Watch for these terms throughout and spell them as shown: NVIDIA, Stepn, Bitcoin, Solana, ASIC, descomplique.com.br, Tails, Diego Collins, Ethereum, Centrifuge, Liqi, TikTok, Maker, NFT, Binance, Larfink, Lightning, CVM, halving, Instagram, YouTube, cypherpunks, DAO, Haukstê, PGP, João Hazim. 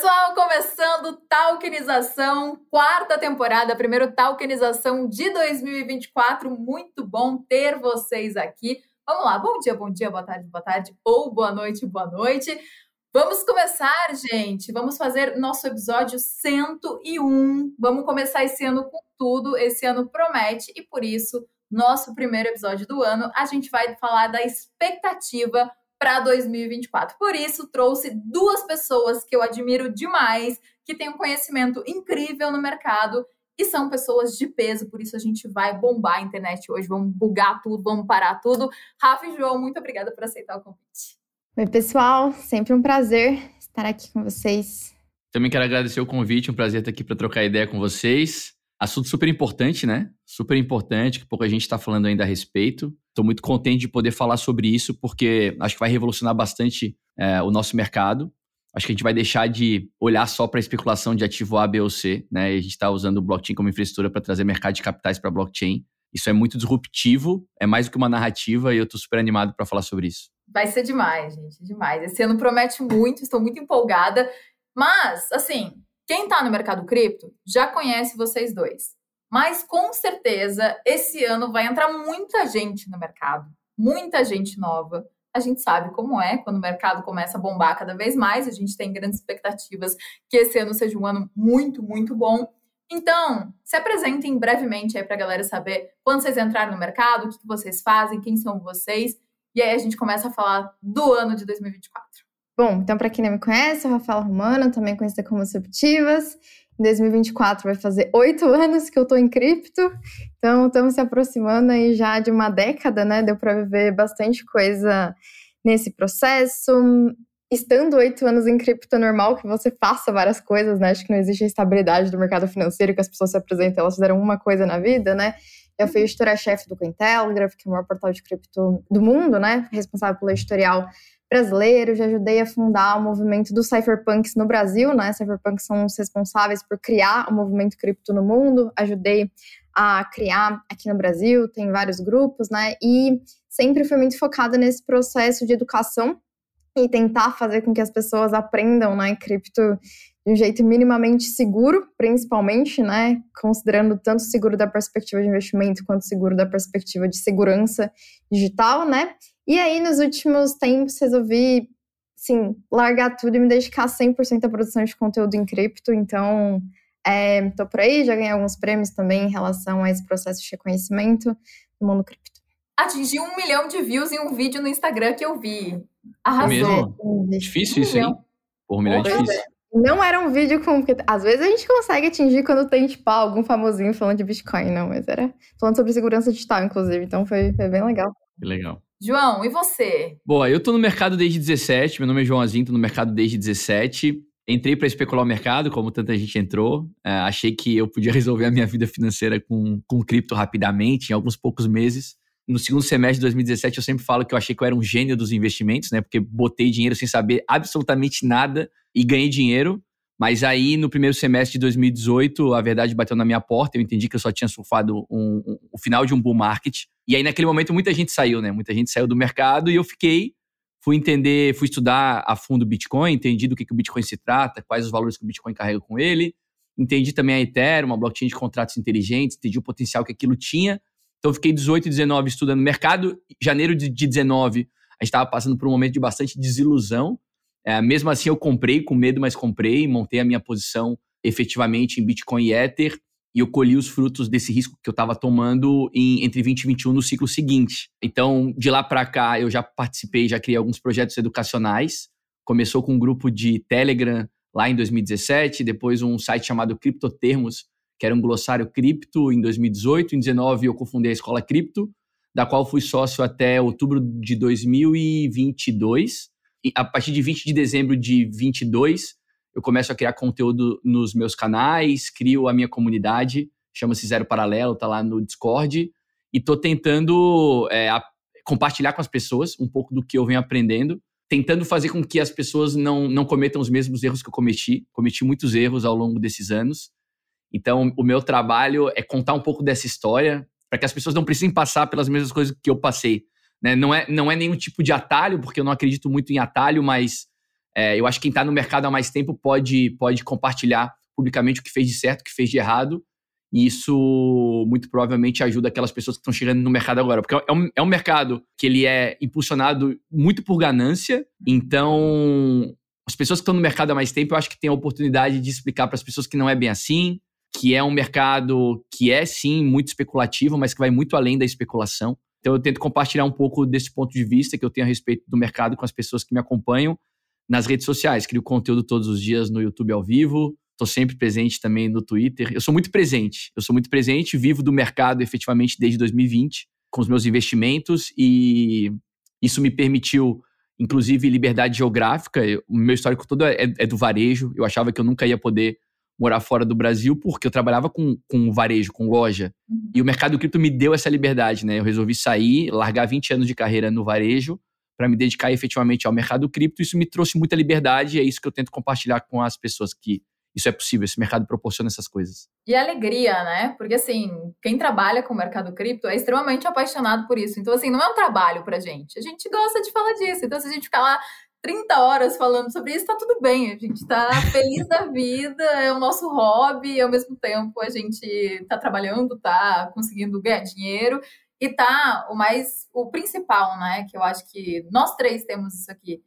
Pessoal, começando Talkenização, quarta temporada, primeiro Talkenização de 2024. Muito bom ter vocês aqui. Vamos lá, bom dia, boa tarde, ou boa noite, boa noite. Vamos começar, gente. Vamos fazer nosso episódio 101. Vamos começar esse ano com tudo. Esse ano promete e, por isso, nosso primeiro episódio do ano, a gente vai falar da expectativa para 2024. Por isso, trouxe duas pessoas que eu admiro demais, que têm um conhecimento incrível no mercado e são pessoas de peso, por isso a gente vai bombar a internet hoje, vamos bugar tudo, vamos parar tudo. Rafa e João, muito obrigada por aceitar o convite. Oi, pessoal, sempre um prazer estar aqui com vocês. Também quero agradecer o convite, um prazer estar aqui para trocar ideia com vocês. Assunto super importante, né? Super importante, que pouca gente está falando ainda a respeito. Estou muito contente de poder falar sobre isso, porque acho que vai revolucionar bastante o nosso mercado. Acho que a gente vai deixar de olhar só para a especulação de ativo A, B ou C, né? E a gente está usando o blockchain como infraestrutura para trazer mercado de capitais para blockchain. Isso é muito disruptivo, é mais do que uma narrativa e eu estou super animado para falar sobre isso. Vai ser demais, gente, demais. Esse ano promete muito, estou muito empolgada. Mas, assim, quem está no mercado cripto já conhece vocês dois. Mas, com certeza, esse ano vai entrar muita gente no mercado, muita gente nova. A gente sabe como é, quando o mercado começa a bombar cada vez mais, a gente tem grandes expectativas que esse ano seja um ano muito, muito bom. Então, se apresentem brevemente aí para a galera saber quando vocês entraram no mercado, o que vocês fazem, quem são vocês, e aí a gente começa a falar do ano de 2024. Bom, então, para quem não me conhece, eu sou Rafaela Romano, também conhecida como Subtivas. Em 2024 vai fazer 8 anos que eu tô em cripto, então estamos se aproximando aí já de uma década, né? Deu para viver bastante coisa nesse processo. Estando 8 anos em cripto, é normal que você faça várias coisas, né? Acho que não existe a estabilidade do mercado financeiro que as pessoas se apresentam, elas fizeram uma coisa na vida, né? Eu fui editora-chefe do Cointelegraph, que é o maior portal de cripto do mundo, né? Responsável pelo editorial brasileiro, já ajudei a fundar o movimento dos cypherpunks no Brasil, né? Cypherpunks são os responsáveis por criar o movimento cripto no mundo, ajudei a criar aqui no Brasil, tem vários grupos, né? E sempre fui muito focada nesse processo de educação e tentar fazer com que as pessoas aprendam, né, cripto de um jeito minimamente seguro, principalmente, né, considerando tanto seguro da perspectiva de investimento quanto seguro da perspectiva de segurança digital, né? E aí, nos últimos tempos, resolvi, assim, largar tudo e me dedicar 100% à produção de conteúdo em cripto. Então, tô por aí, já ganhei alguns prêmios também em relação a esse processo de reconhecimento no mundo cripto. Atingi 1 milhão de views em um vídeo no Instagram que eu vi. Arrasou. É difícil isso, hein? Por 1 milhão é difícil. Não era um vídeo com... Porque às vezes a gente consegue atingir quando tem, tipo, algum famosinho falando de Bitcoin, não. Mas era falando sobre segurança digital, inclusive. Então, foi bem legal. Que legal. João, e você? Boa, eu tô no mercado desde 17, meu nome é João Hazim, tô no mercado desde 17. Entrei para especular o mercado, como tanta gente entrou. Achei que eu podia resolver a minha vida financeira com cripto rapidamente, em alguns poucos meses. No segundo semestre de 2017, eu sempre falo que eu achei que eu era um gênio dos investimentos, né? Porque botei dinheiro sem saber absolutamente nada e ganhei dinheiro. Mas aí, no primeiro semestre de 2018, a verdade bateu na minha porta. Eu entendi que eu só tinha surfado o final de um bull market. E aí, naquele momento, muita gente saiu, né? Muita gente saiu do mercado e eu fui estudar a fundo o Bitcoin, entendi do que o Bitcoin se trata, quais os valores que o Bitcoin carrega com ele. Entendi também a Ethereum, uma blockchain de contratos inteligentes, entendi o potencial que aquilo tinha. Então, eu fiquei 18 e 19 estudando o mercado. Janeiro de 19, a gente estava passando por um momento de bastante desilusão. Mesmo assim, eu comprei com medo, mas comprei, montei a minha posição efetivamente em Bitcoin e Ether e eu colhi os frutos desse risco que eu estava tomando entre 20 e 21 no ciclo seguinte. Então, de lá para cá, eu já participei, já criei alguns projetos educacionais. Começou com um grupo de Telegram lá em 2017, depois um site chamado CryptoTermos, que era um glossário cripto em 2018. Em 2019, eu cofundei a Escola Cripto, da qual fui sócio até outubro de 2022. A partir de 20 de dezembro de 2022, eu começo a criar conteúdo nos meus canais, crio a minha comunidade, chama-se Zero Paralelo, tá lá no Discord, e estou tentando compartilhar com as pessoas um pouco do que eu venho aprendendo, tentando fazer com que as pessoas não cometam os mesmos erros que eu cometi. Cometi muitos erros ao longo desses anos. Então, o meu trabalho é contar um pouco dessa história para que as pessoas não precisem passar pelas mesmas coisas que eu passei. Né? Não é nenhum tipo de atalho, porque eu não acredito muito em atalho, mas Eu acho que quem está no mercado há mais tempo pode compartilhar publicamente o que fez de certo, o que fez de errado, e isso muito provavelmente ajuda aquelas pessoas que estão chegando no mercado agora, porque é um mercado que ele é impulsionado muito por ganância, então as pessoas que estão no mercado há mais tempo eu acho que tem a oportunidade de explicar para as pessoas que não é bem assim, que é um mercado que é sim muito especulativo, mas que vai muito além da especulação. Então eu tento compartilhar um pouco desse ponto de vista que eu tenho a respeito do mercado com as pessoas que me acompanham nas redes sociais, crio conteúdo todos os dias no YouTube ao vivo, estou sempre presente também no Twitter. Eu sou muito presente, vivo do mercado efetivamente desde 2020, com os meus investimentos, e isso me permitiu, inclusive, liberdade geográfica. O meu histórico todo é do varejo. Eu achava que eu nunca ia poder morar fora do Brasil porque eu trabalhava com varejo, com loja. E o mercado cripto me deu essa liberdade, né? Eu resolvi sair, largar 20 anos de carreira no varejo para me dedicar efetivamente ao mercado cripto. Isso me trouxe muita liberdade e é isso que eu tento compartilhar com as pessoas que isso é possível, esse mercado proporciona essas coisas. E alegria, né? Porque, assim, quem trabalha com o mercado cripto é extremamente apaixonado por isso. Então, assim, não é um trabalho pra gente. A gente gosta de falar disso. Então, se a gente ficar lá 30 horas falando sobre isso, tá tudo bem. A gente tá feliz da vida, é o nosso hobby. E, ao mesmo tempo, a gente tá trabalhando, tá conseguindo ganhar dinheiro. E tá o principal, né? Que eu acho que nós três temos isso aqui.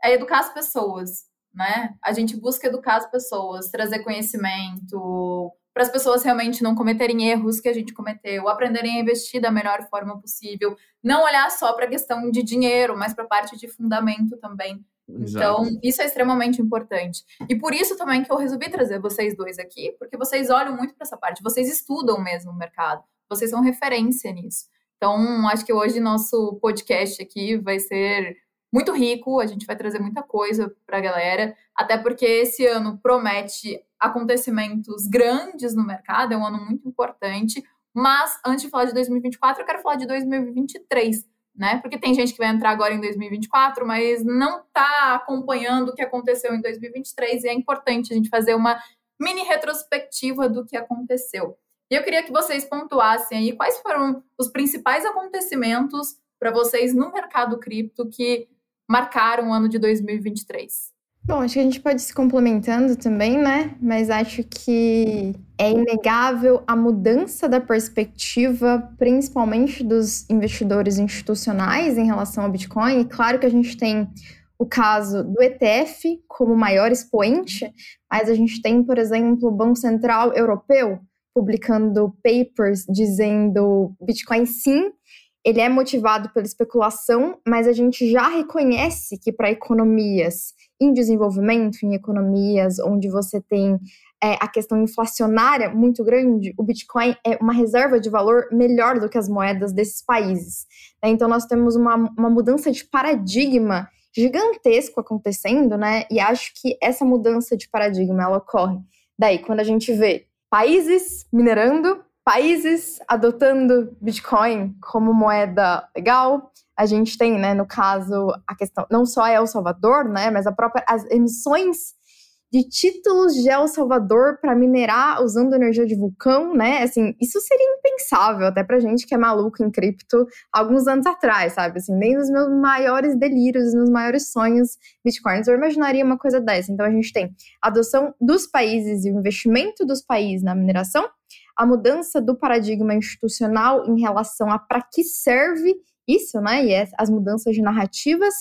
É educar as pessoas. Né? A gente busca educar as pessoas, trazer conhecimento, para as pessoas realmente não cometerem erros que a gente cometeu, aprenderem a investir da melhor forma possível, não olhar só para a questão de dinheiro, mas para a parte de fundamento também. Exato. Então, isso é extremamente importante. E por isso também que eu resolvi trazer vocês dois aqui, porque vocês olham muito para essa parte, vocês estudam mesmo o mercado, vocês são referência nisso. Então, acho que hoje nosso podcast aqui vai ser muito rico, a gente vai trazer muita coisa para a galera, até porque esse ano promete acontecimentos grandes no mercado, é um ano muito importante, mas antes de falar de 2024, eu quero falar de 2023, né? Porque tem gente que vai entrar agora em 2024, mas não está acompanhando o que aconteceu em 2023, e é importante a gente fazer uma mini retrospectiva do que aconteceu. E eu queria que vocês pontuassem aí quais foram os principais acontecimentos para vocês no mercado cripto que marcaram o ano de 2023? Bom, acho que a gente pode ir se complementando também, né? Mas acho que é inegável a mudança da perspectiva, principalmente dos investidores institucionais em relação ao Bitcoin. E claro que a gente tem o caso do ETF como maior expoente, mas a gente tem, por exemplo, o Banco Central Europeu publicando papers dizendo Bitcoin sim, ele é motivado pela especulação, mas a gente já reconhece que para economias em desenvolvimento, em economias onde você tem a questão inflacionária muito grande, o Bitcoin é uma reserva de valor melhor do que as moedas desses países. Né? Então, nós temos uma mudança de paradigma gigantesco acontecendo, né? E acho que essa mudança de paradigma, ela ocorre. Daí, quando a gente vê países minerando, países adotando Bitcoin como moeda legal, a gente tem, né, no caso, a questão não só El Salvador, né, mas as emissões de títulos de El Salvador para minerar usando energia de vulcão, né, assim, isso seria impensável até pra gente que é maluco em cripto alguns anos atrás, sabe, assim, nem nos meus maiores delírios, nos meus maiores sonhos Bitcoins, eu imaginaria uma coisa dessa. Então a gente tem a adoção dos países e o investimento dos países na mineração, a mudança do paradigma institucional em relação a para que serve isso, né? E as mudanças de narrativas.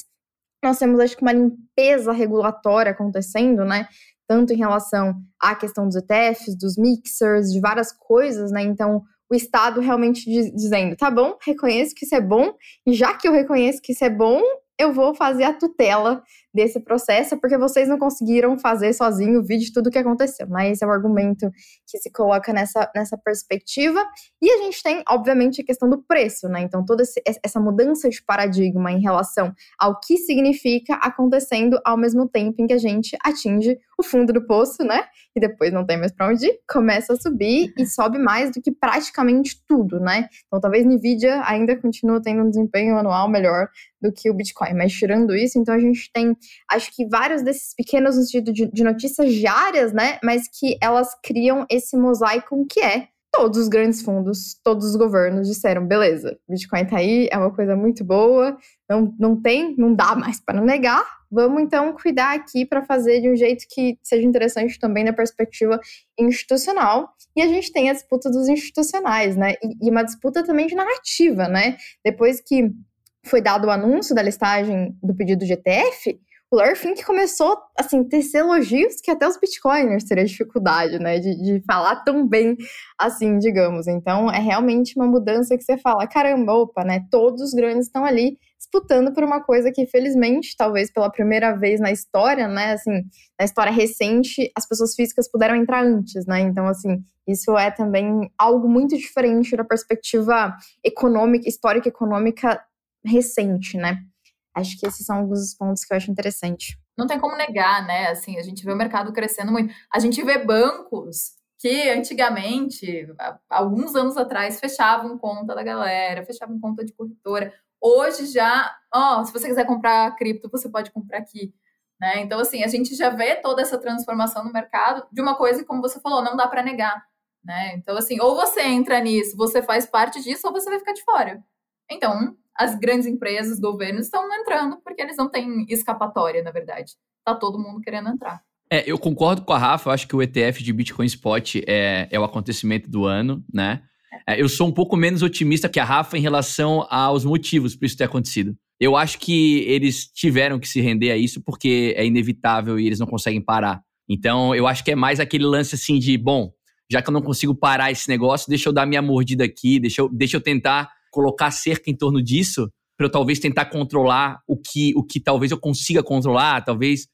Nós temos, acho que, uma limpeza regulatória acontecendo, né? Tanto em relação à questão dos ETFs, dos mixers, de várias coisas, né? Então, o Estado realmente dizendo, tá bom, reconheço que isso é bom, e já que eu reconheço que isso é bom, eu vou fazer a tutela desse processo, porque vocês não conseguiram fazer sozinho o vídeo de tudo o que aconteceu. Mas esse é o argumento que se coloca nessa perspectiva. E a gente tem, obviamente, a questão do preço, né? Então, toda essa mudança de paradigma em relação ao que significa acontecendo ao mesmo tempo em que a gente atinge o fundo do poço, né? E depois não tem mais para onde ir, começa a subir e sobe mais do que praticamente tudo, né? Então, talvez NVIDIA ainda continue tendo um desempenho anual melhor do que o Bitcoin. Mas tirando isso, então a gente tem, acho que vários desses pequenos no sentido de notícias diárias, né? Mas que elas criam esse mosaico que é todos os grandes fundos, todos os governos disseram, beleza, Bitcoin tá aí, é uma coisa muito boa, não dá mais para negar, Vamos, então, cuidar aqui para fazer de um jeito que seja interessante também da perspectiva institucional. E a gente tem a disputa dos institucionais, né? E uma disputa também de narrativa, né? Depois que foi dado o anúncio da listagem do pedido de ETF, o Larfink começou, assim, tecer elogios que até os bitcoiners teriam dificuldade, né? De falar tão bem, assim, digamos. Então, é realmente uma mudança que você fala, caramba, opa, né? Todos os grandes estão ali disputando por uma coisa que, felizmente, talvez pela primeira vez na história, né? Assim, na história recente, as pessoas físicas puderam entrar antes, né? Então, assim, isso é também algo muito diferente da perspectiva econômica, histórica econômica recente, né? Acho que esses são alguns dos pontos que eu acho interessante. Não tem como negar, né? Assim, a gente vê o mercado crescendo muito. A gente vê bancos que antigamente, alguns anos atrás, fechavam conta da galera, fechavam conta de corretora. Hoje já, ó, se você quiser comprar cripto, você pode comprar aqui, né? Então, assim, a gente já vê toda essa transformação no mercado de uma coisa, como você falou, não dá para negar, né? Então, assim, ou você entra nisso, você faz parte disso, ou você vai ficar de fora. Então, as grandes empresas, governos estão entrando porque eles não têm escapatória, na verdade. Tá todo mundo querendo entrar. É, eu concordo com a Rafa, eu acho que o ETF de Bitcoin Spot é o acontecimento do ano, né? É. Eu sou um pouco menos otimista que a Rafa em relação aos motivos para isso ter acontecido. Eu acho que eles tiveram que se render a isso porque é inevitável e eles não conseguem parar. Então, eu acho que é mais aquele lance assim de, bom, já que eu não consigo parar esse negócio, deixa eu dar minha mordida aqui, deixa eu tentar colocar cerca em torno disso, para eu talvez tentar controlar o que talvez eu consiga controlar, talvez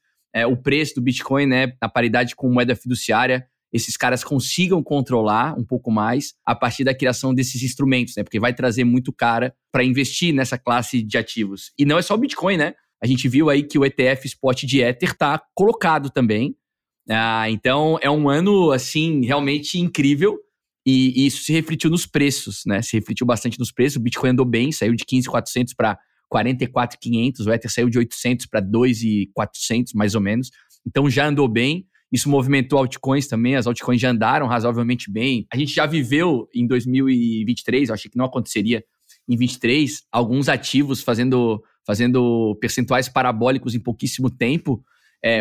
o preço do Bitcoin, né, na paridade com moeda fiduciária, esses caras consigam controlar um pouco mais a partir da criação desses instrumentos, né, porque vai trazer muito cara para investir nessa classe de ativos. E não é só o Bitcoin, né? A gente viu aí que o ETF Spot de Ether está colocado também. Então, é um ano, assim, realmente incrível. E isso se refletiu nos preços, né? Se refletiu bastante nos preços. O Bitcoin andou bem, saiu de 15.400 para 44.500. O Ether saiu de 800 para 2.400, mais ou menos. Então já andou bem. Isso movimentou altcoins também. As altcoins já andaram razoavelmente bem. A gente já viveu em 2023, eu achei que não aconteceria em 2023, alguns ativos fazendo percentuais parabólicos em pouquíssimo tempo.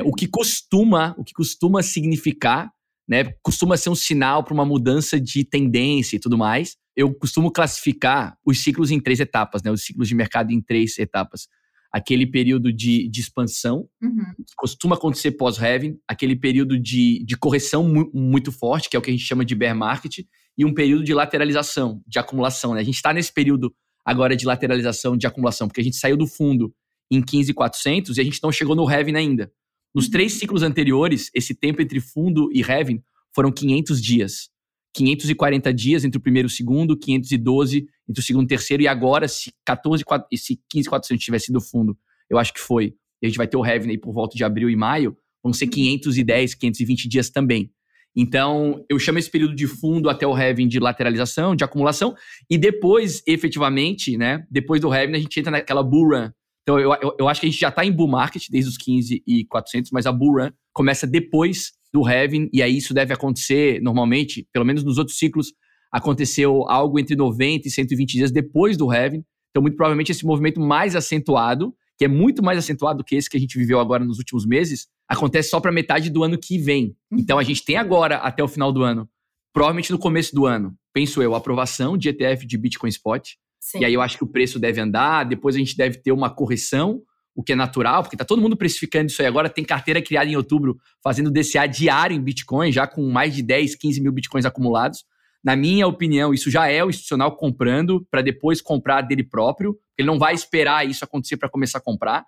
O que costuma significar, né, costuma ser um sinal para uma mudança de tendência e tudo mais. Eu costumo classificar os ciclos em 3 etapas, né, os ciclos de mercado em 3 etapas. Aquele período de expansão, que costuma acontecer pós-halving, aquele período de correção muito forte, que é o que a gente chama de bear market, e um período de lateralização, de acumulação, né? A gente está nesse período agora de lateralização, de acumulação, porque a gente saiu do fundo em 15.400 e a gente não chegou no halving ainda. Nos 3 ciclos anteriores, esse tempo entre fundo e halving foram 500 dias. 540 dias entre o primeiro e o segundo, 512 entre o segundo e o terceiro, e agora, se 15.400 tivesse sido fundo, eu acho que foi, e a gente vai ter o halving aí por volta de abril e maio, vão ser 510, 520 dias também. Então, eu chamo esse período de fundo até o halving de lateralização, de acumulação, e depois, efetivamente, né, depois do halving, a gente entra naquela bull run. Então, eu acho que a gente já está em bull market desde os 15.400, mas a bull run começa depois do halving, e aí isso deve acontecer normalmente, pelo menos nos outros ciclos, aconteceu algo entre 90 e 120 dias depois do halving. Então, muito provavelmente, esse movimento mais acentuado, que é muito mais acentuado que esse que a gente viveu agora nos últimos meses, acontece só para metade do ano que vem. Então, a gente tem agora, até o final do ano, provavelmente no começo do ano, penso eu, a aprovação de ETF de Bitcoin Spot. Sim. E aí eu acho que o preço deve andar, depois a gente deve ter uma correção, o que é natural, porque está todo mundo precificando isso aí agora, tem carteira criada em outubro fazendo DCA diário em Bitcoin, já com mais de 10, 15 mil Bitcoins acumulados. Na minha opinião, isso já é o institucional comprando para depois comprar dele próprio, ele não vai esperar isso acontecer para começar a comprar.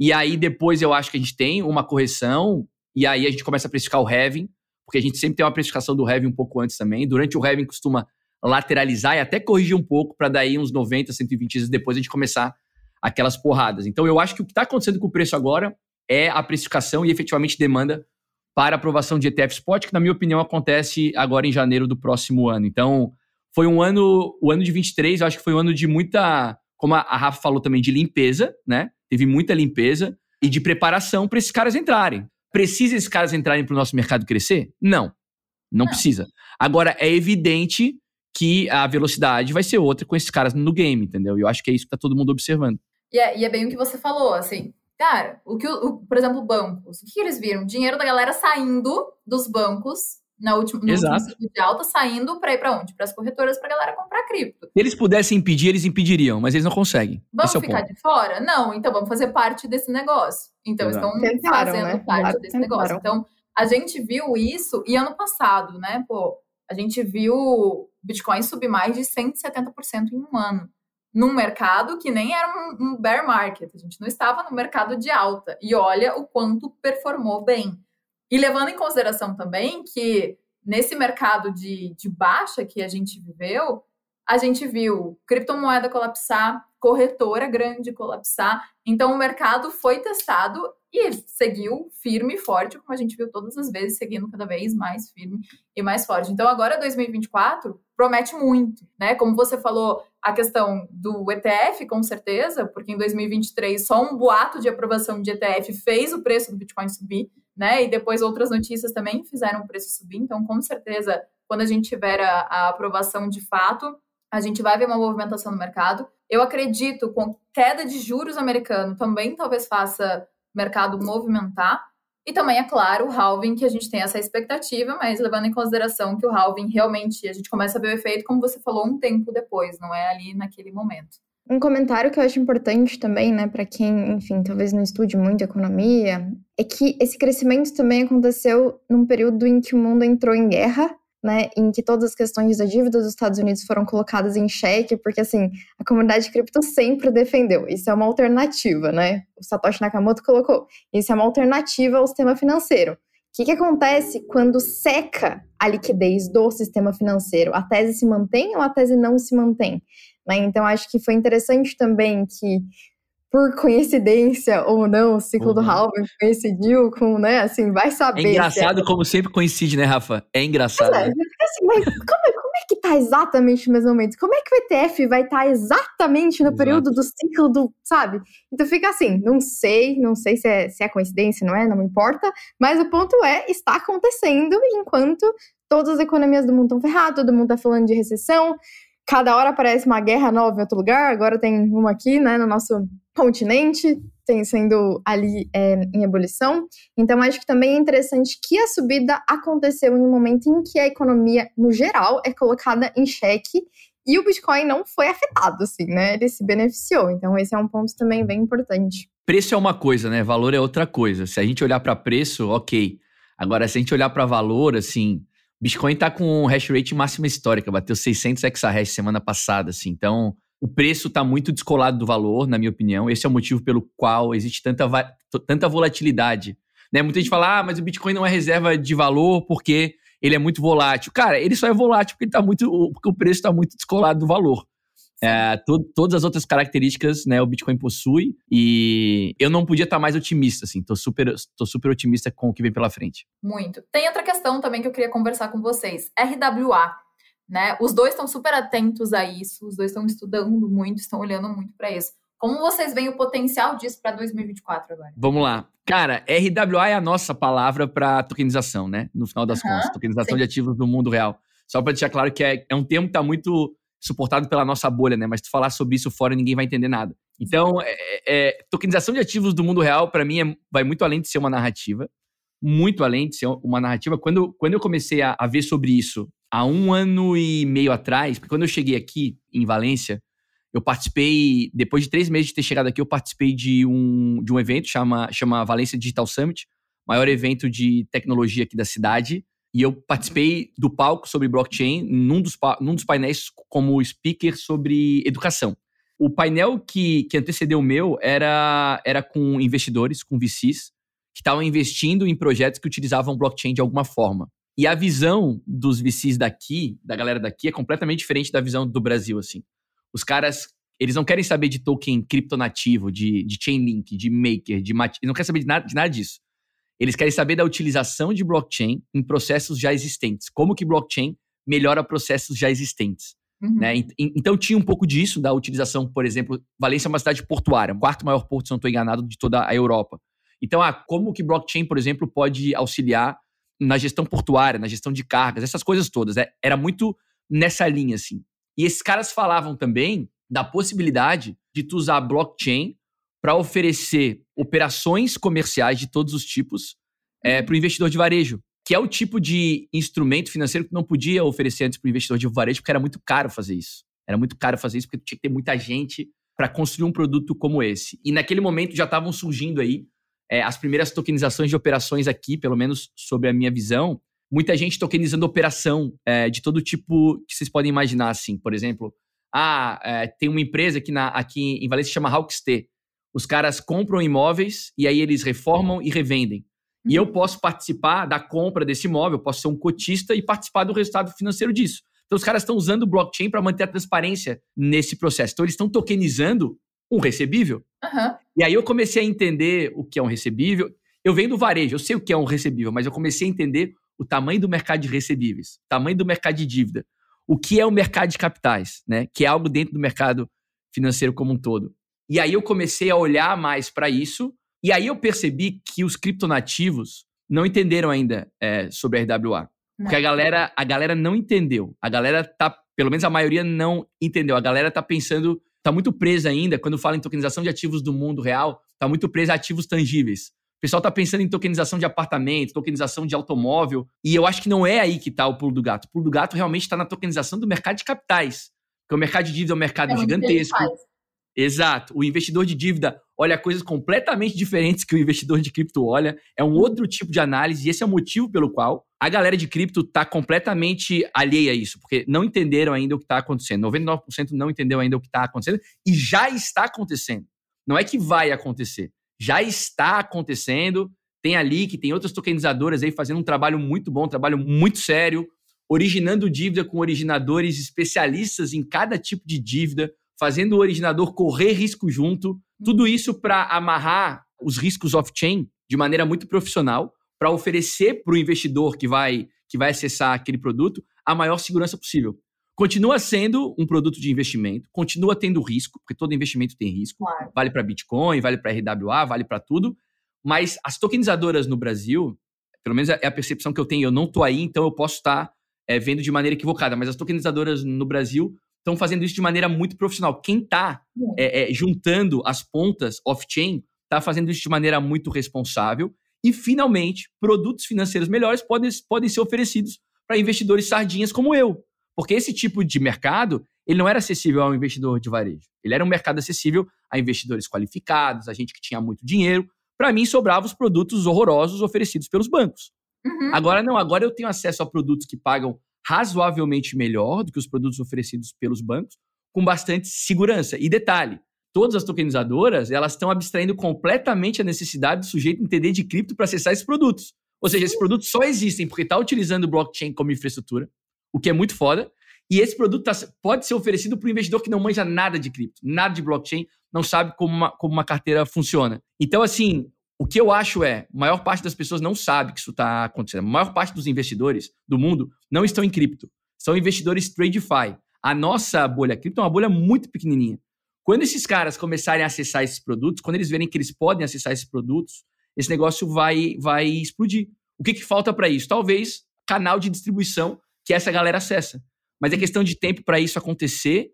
E aí depois eu acho que a gente tem uma correção, e aí a gente começa a precificar o halving, porque a gente sempre tem uma precificação do halving um pouco antes também. Durante o halving costuma lateralizar e até corrigir um pouco para daí uns 90, 120 dias depois a gente começar aquelas porradas. Então eu acho que o que está acontecendo com o preço agora é a precificação e efetivamente demanda para aprovação de ETF Spot, que na minha opinião acontece agora em janeiro do próximo ano. Então foi um ano, o ano de 23, eu acho que foi um ano de muita, como a Rafa falou também, de limpeza, né? Teve muita limpeza e de preparação para esses caras entrarem. Precisa esses caras entrarem para o nosso mercado crescer? Não precisa. Agora é evidente que a velocidade vai ser outra com esses caras no game, entendeu? E eu acho que é isso que tá todo mundo observando. E é bem o que você falou, assim, Cara, por exemplo, bancos. O que eles viram? Dinheiro da galera saindo dos bancos no último de alta, saindo para ir para onde? Para as corretoras, para a galera comprar cripto. Se eles pudessem impedir, eles impediriam, mas eles não conseguem. Vamos ficar de fora? Não, então vamos fazer parte desse negócio. Então, estão fazendo parte desse negócio. Então, a gente viu isso, e ano passado, né? Pô, a gente viu o Bitcoin subir mais de 170% em um ano, num mercado que nem era um bear market. A gente não estava no mercado de alta. E olha o quanto performou bem. E levando em consideração também que nesse mercado de baixa que a gente viveu, a gente viu criptomoeda colapsar, corretora grande colapsar. Então, o mercado foi testado e seguiu firme e forte, como a gente viu todas as vezes, seguindo cada vez mais firme e mais forte. Então, agora 2024 promete muito, né? Como você falou, a questão do ETF, com certeza, porque em 2023 só um boato de aprovação de ETF fez o preço do Bitcoin subir, né? E depois outras notícias também fizeram o preço subir. Então, com certeza, quando a gente tiver a aprovação de fato, a gente vai ver uma movimentação no mercado. Eu acredito, com queda de juros americano, também talvez faça o mercado movimentar. E também, é claro, o halving, que a gente tem essa expectativa, mas levando em consideração que o halving realmente, a gente começa a ver o efeito, como você falou, um tempo depois, não é ali naquele momento. Um comentário que eu acho importante também, né, para quem, enfim, talvez não estude muito economia, é que esse crescimento também aconteceu num período em que o mundo entrou em guerra, né, em que todas as questões da dívida dos Estados Unidos foram colocadas em xeque, porque, assim, a comunidade de cripto sempre defendeu. Isso é uma alternativa, né? O Satoshi Nakamoto colocou. Isso é uma alternativa ao sistema financeiro. O que acontece quando seca a liquidez do sistema financeiro? A tese se mantém ou a tese não se mantém? Né? Então, acho que foi interessante também que, por coincidência ou não, o ciclo do halving coincidiu com, né, assim, vai saber. É engraçado como sempre coincide, né, Rafa? É engraçado. Mas, né? Assim, mas como é que tá exatamente no mesmo momento? Como é que o ETF vai estar exatamente no período do ciclo do, sabe? Então fica assim, não sei se é coincidência, não é, não importa, mas o ponto é, está acontecendo enquanto todas as economias do mundo estão ferradas, todo mundo tá falando de recessão, cada hora aparece uma guerra nova em outro lugar, agora tem uma aqui, né, no nosso continente, tem sendo ali em ebulição. Então, acho que também é interessante que a subida aconteceu em um momento em que a economia, no geral, é colocada em xeque e o Bitcoin não foi afetado, assim, né? Ele se beneficiou. Então, esse é um ponto também bem importante. Preço é uma coisa, né? Valor é outra coisa. Se a gente olhar para preço, ok. Agora, se a gente olhar para valor, assim, Bitcoin tá com um hash rate máxima histórica, bateu 600 exahash semana passada, assim, então o preço está muito descolado do valor, na minha opinião. Esse é o motivo pelo qual existe tanta volatilidade. Né? Muita gente fala, mas o Bitcoin não é reserva de valor porque ele é muito volátil. Cara, ele só é volátil porque, porque o preço está muito descolado do valor. Todas as outras características, né, o Bitcoin possui, e eu não podia estar mais otimista, assim, tô super otimista com o que vem pela frente. Muito. Tem outra questão também que eu queria conversar com vocês, RWA. Né? Os dois estão super atentos a isso, os dois estão estudando muito, estão olhando muito para isso. Como vocês veem o potencial disso para 2024 agora? Vamos lá. Cara, RWA é a nossa palavra para tokenização, né? No final das contas, tokenização de ativos no mundo real. Só para deixar claro que é um termo que está muito suportado pela nossa bolha, né? Mas tu falar sobre isso fora, ninguém vai entender nada. Então, tokenização de ativos do mundo real, para mim, vai muito além de ser uma narrativa. Muito além de ser uma narrativa. Quando eu comecei a ver sobre isso, há 1 ano e meio atrás, porque quando eu cheguei aqui, em Valência, eu participei, depois de 3 meses de ter chegado aqui, eu participei de um evento, chama Valência Digital Summit, maior evento de tecnologia aqui da cidade, e eu participei do palco sobre blockchain, num dos painéis como speaker sobre educação. O painel que antecedeu o meu era com investidores, com VCs, que estavam investindo em projetos que utilizavam blockchain de alguma forma. E a visão dos VCs daqui, da galera daqui, é completamente diferente da visão do Brasil, assim. Os caras, eles não querem saber de token criptonativo, de Chainlink, de Maker, eles não querem saber de nada disso. Eles querem saber da utilização de blockchain em processos já existentes. Como que blockchain melhora processos já existentes. Né? Então tinha um pouco disso, da utilização, por exemplo, Valência é uma cidade portuária, o 4º maior porto, se não estou enganado, de toda a Europa. Então, como que blockchain, por exemplo, pode auxiliar na gestão portuária, na gestão de cargas, essas coisas todas. Era muito nessa linha, assim. E esses caras falavam também da possibilidade de tu usar blockchain para oferecer operações comerciais de todos os tipos para o investidor de varejo, que é o tipo de instrumento financeiro que não podia oferecer antes para o investidor de varejo, porque era muito caro fazer isso. Era muito caro fazer isso porque tinha que ter muita gente para construir um produto como esse. E naquele momento já estavam surgindo aí as primeiras tokenizações de operações aqui, pelo menos sobre a minha visão. Muita gente tokenizando operação de todo tipo que vocês podem imaginar, assim. Por exemplo, tem uma empresa aqui em Valência que chama Haukstê. Os caras compram imóveis e aí eles reformam e revendem. E eu posso participar da compra desse imóvel, posso ser um cotista e participar do resultado financeiro disso. Então, os caras estão usando o blockchain para manter a transparência nesse processo. Então, eles estão tokenizando um recebível. Uhum. E aí eu comecei a entender o que é um recebível. Eu venho do varejo, eu sei o que é um recebível, mas eu comecei a entender o tamanho do mercado de recebíveis, o tamanho do mercado de dívida, o que é o mercado de capitais, né? Que é algo dentro do mercado financeiro como um todo. E aí eu comecei a olhar mais para isso, e aí eu percebi que os criptonativos não entenderam ainda sobre a RWA. Não. Porque a galera não entendeu. A galera tá, pelo menos a maioria não entendeu. A galera tá pensando, tá muito presa ainda, quando fala em tokenização de ativos do mundo real, tá muito presa a ativos tangíveis. O pessoal tá pensando em tokenização de apartamento, tokenização de automóvel, e eu acho que não é aí que tá o pulo do gato. O pulo do gato realmente tá na tokenização do mercado de capitais. Porque o mercado de dívida é um mercado gigantesco. Exato. O investidor de dívida olha coisas completamente diferentes que o investidor de cripto olha. É um outro tipo de análise e esse é o motivo pelo qual a galera de cripto está completamente alheia a isso, porque não entenderam ainda o que está acontecendo. 99% não entendeu ainda o que está acontecendo e já está acontecendo. Não é que vai acontecer. Já está acontecendo. Tem a Liqi, tem outras tokenizadoras aí fazendo um trabalho muito bom, um trabalho muito sério, originando dívida com originadores especialistas em cada tipo de dívida, fazendo o originador correr risco junto, tudo isso para amarrar os riscos off-chain de maneira muito profissional, para oferecer para o investidor que vai acessar aquele produto a maior segurança possível. Continua sendo um produto de investimento, continua tendo risco, porque todo investimento tem risco, vale para Bitcoin, vale para RWA, vale para tudo, mas as tokenizadoras no Brasil, pelo menos é a percepção que eu tenho, eu não estou aí, então eu posso estar vendo de maneira equivocada, mas as tokenizadoras no Brasil estão fazendo isso de maneira muito profissional. Quem está juntando as pontas off-chain está fazendo isso de maneira muito responsável. E, finalmente, produtos financeiros melhores podem ser oferecidos para investidores sardinhas como eu. Porque esse tipo de mercado ele não era acessível ao investidor de varejo. Ele era um mercado acessível a investidores qualificados, a gente que tinha muito dinheiro. Para mim, sobravam os produtos horrorosos oferecidos pelos bancos. Uhum. Agora não, agora eu tenho acesso a produtos que pagam razoavelmente melhor do que os produtos oferecidos pelos bancos, com bastante segurança. E detalhe, todas as tokenizadoras, elas estão abstraindo completamente a necessidade do sujeito entender de cripto para acessar esses produtos. Ou seja, esses produtos só existem porque está utilizando o blockchain como infraestrutura, o que é muito foda, e esse produto pode ser oferecido para o investidor que não manja nada de cripto, nada de blockchain, não sabe como uma carteira funciona. Então, assim, o que eu acho a maior parte das pessoas não sabe que isso está acontecendo. A maior parte dos investidores do mundo não estão em cripto. São investidores TradeFi. A nossa bolha cripto é uma bolha muito pequenininha. Quando esses caras começarem a acessar esses produtos, quando eles verem que eles podem acessar esses produtos, esse negócio vai explodir. O que falta para isso? Talvez canal de distribuição que essa galera acessa. Mas é questão de tempo para isso acontecer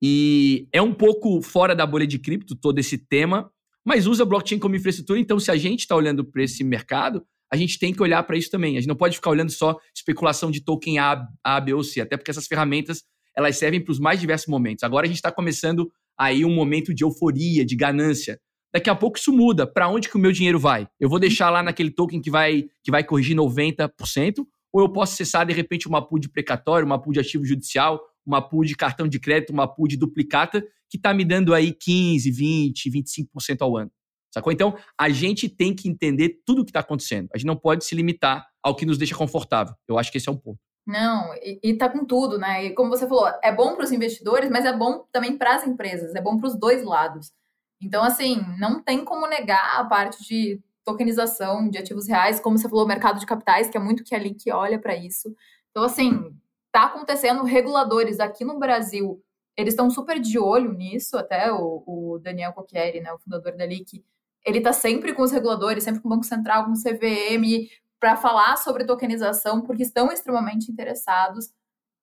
e é um pouco fora da bolha de cripto todo esse tema, mas usa blockchain como infraestrutura, então se a gente está olhando para esse mercado, a gente tem que olhar para isso também. A gente não pode ficar olhando só especulação de token A, B ou C, até porque essas ferramentas elas servem para os mais diversos momentos. Agora a gente está começando aí um momento de euforia, de ganância. Daqui a pouco isso muda. Para onde que o meu dinheiro vai? Eu vou deixar lá naquele token que vai corrigir 90%, ou eu posso acessar, de repente, uma pool de precatório, uma pool de ativo judicial, uma pool de cartão de crédito, uma pool de duplicata, que está me dando aí 15%, 20%, 25% ao ano. Sacou? Então, a gente tem que entender tudo o que está acontecendo. A gente não pode se limitar ao que nos deixa confortável. Eu acho que esse é um ponto. Não, e tá com tudo, né? E como você falou, é bom para os investidores, mas é bom também para as empresas, é bom para os dois lados. Então, assim, não tem como negar a parte de tokenização de ativos reais, como você falou, o mercado de capitais, que é muito que é ali que olha para isso. Então, assim, tá acontecendo, reguladores aqui no Brasil, eles estão super de olho nisso, até o Daniel Coquieri, né, o fundador da Liqi, ele tá sempre com os reguladores, sempre com o Banco Central, com o CVM, para falar sobre tokenização, porque estão extremamente interessados.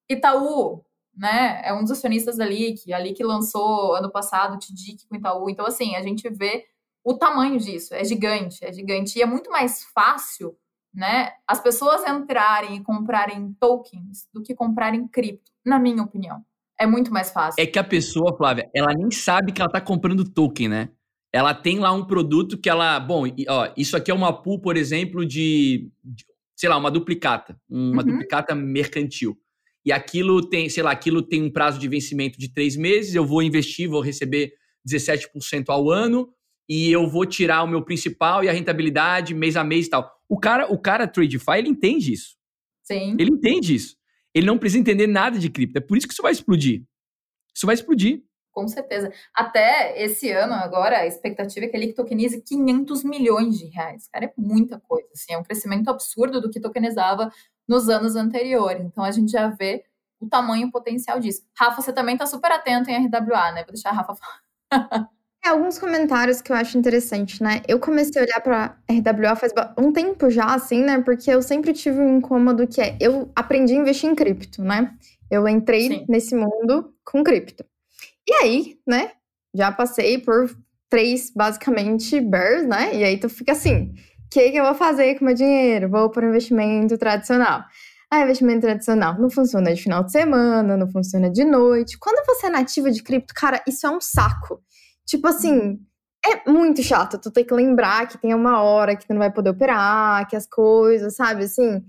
Itaú, né, é um dos acionistas da Liqi, a Liqi lançou ano passado o Tidic com o Itaú, então assim, a gente vê o tamanho disso. É gigante, é gigante. E é muito mais fácil, né, as pessoas entrarem e comprarem tokens do que comprarem cripto, na minha opinião. É muito mais fácil. É que a pessoa, Flávia, ela nem sabe que ela está comprando token, né? Ela tem lá um produto que ela... Bom, ó, isso aqui é uma pool, por exemplo, de sei lá, uma duplicata. Uma duplicata mercantil. E aquilo tem, sei lá, aquilo tem um prazo de vencimento de 3 meses, eu vou investir, vou receber 17% ao ano e eu vou tirar o meu principal e a rentabilidade mês a mês e tal. O cara TradeFi, ele entende isso. Sim. Ele entende isso. Ele não precisa entender nada de cripto. É por isso que isso vai explodir. Isso vai explodir. Com certeza. Até esse ano, agora, a expectativa é que ele tokenize 500 milhões de reais. Cara, é muita coisa. Assim, é um crescimento absurdo do que tokenizava nos anos anteriores. Então, a gente já vê o tamanho potencial disso. Rafa, você também está super atento em RWA, né? Vou deixar a Rafa falar. Alguns comentários que eu acho interessante, né? Eu comecei a olhar pra RWA faz um tempo já, assim, né? Porque eu sempre tive um incômodo que é... Eu aprendi a investir em cripto, né? Eu entrei nesse mundo com cripto. E aí, né? Já passei por 3, basicamente, bears, né? E aí tu fica assim, o que eu vou fazer com meu dinheiro? Vou para o investimento tradicional. Ah, investimento tradicional não funciona de final de semana, não funciona de noite. Quando você é nativa de cripto, cara, isso é um saco. Tipo assim, é muito chato. Tu tem que lembrar que tem uma hora que tu não vai poder operar, que as coisas, sabe, assim.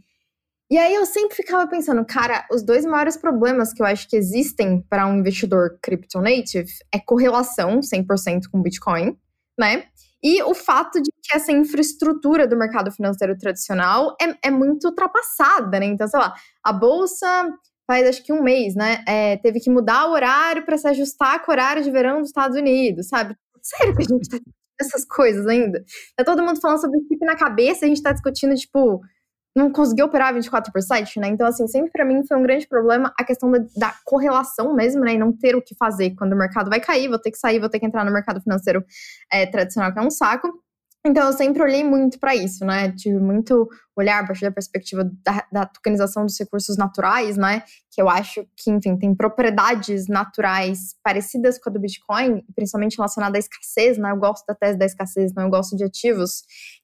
E aí eu sempre ficava pensando, cara, os 2 maiores problemas que eu acho que existem para um investidor crypto native é correlação 100% com Bitcoin, né? E o fato de que essa infraestrutura do mercado financeiro tradicional é muito ultrapassada, né? Então, sei lá, a bolsa... faz acho que um mês, né? Teve que mudar o horário para se ajustar com o horário de verão dos Estados Unidos, sabe? Sério que a gente tá discutindo essas coisas ainda? Tá todo mundo falando sobre chip na cabeça, a gente tá discutindo, tipo, não conseguiu operar 24/7, né? Então, assim, sempre para mim foi um grande problema a questão da correlação mesmo, né? E não ter o que fazer quando o mercado vai cair, vou ter que sair, vou ter que entrar no mercado financeiro tradicional, que é um saco. Então, eu sempre olhei muito para isso, né? Tive muito olhar a partir da perspectiva da tokenização dos recursos naturais, né? Que eu acho que, enfim, tem propriedades naturais parecidas com a do Bitcoin, principalmente relacionada à escassez, né? Eu gosto da tese da escassez, né? Eu gosto de ativos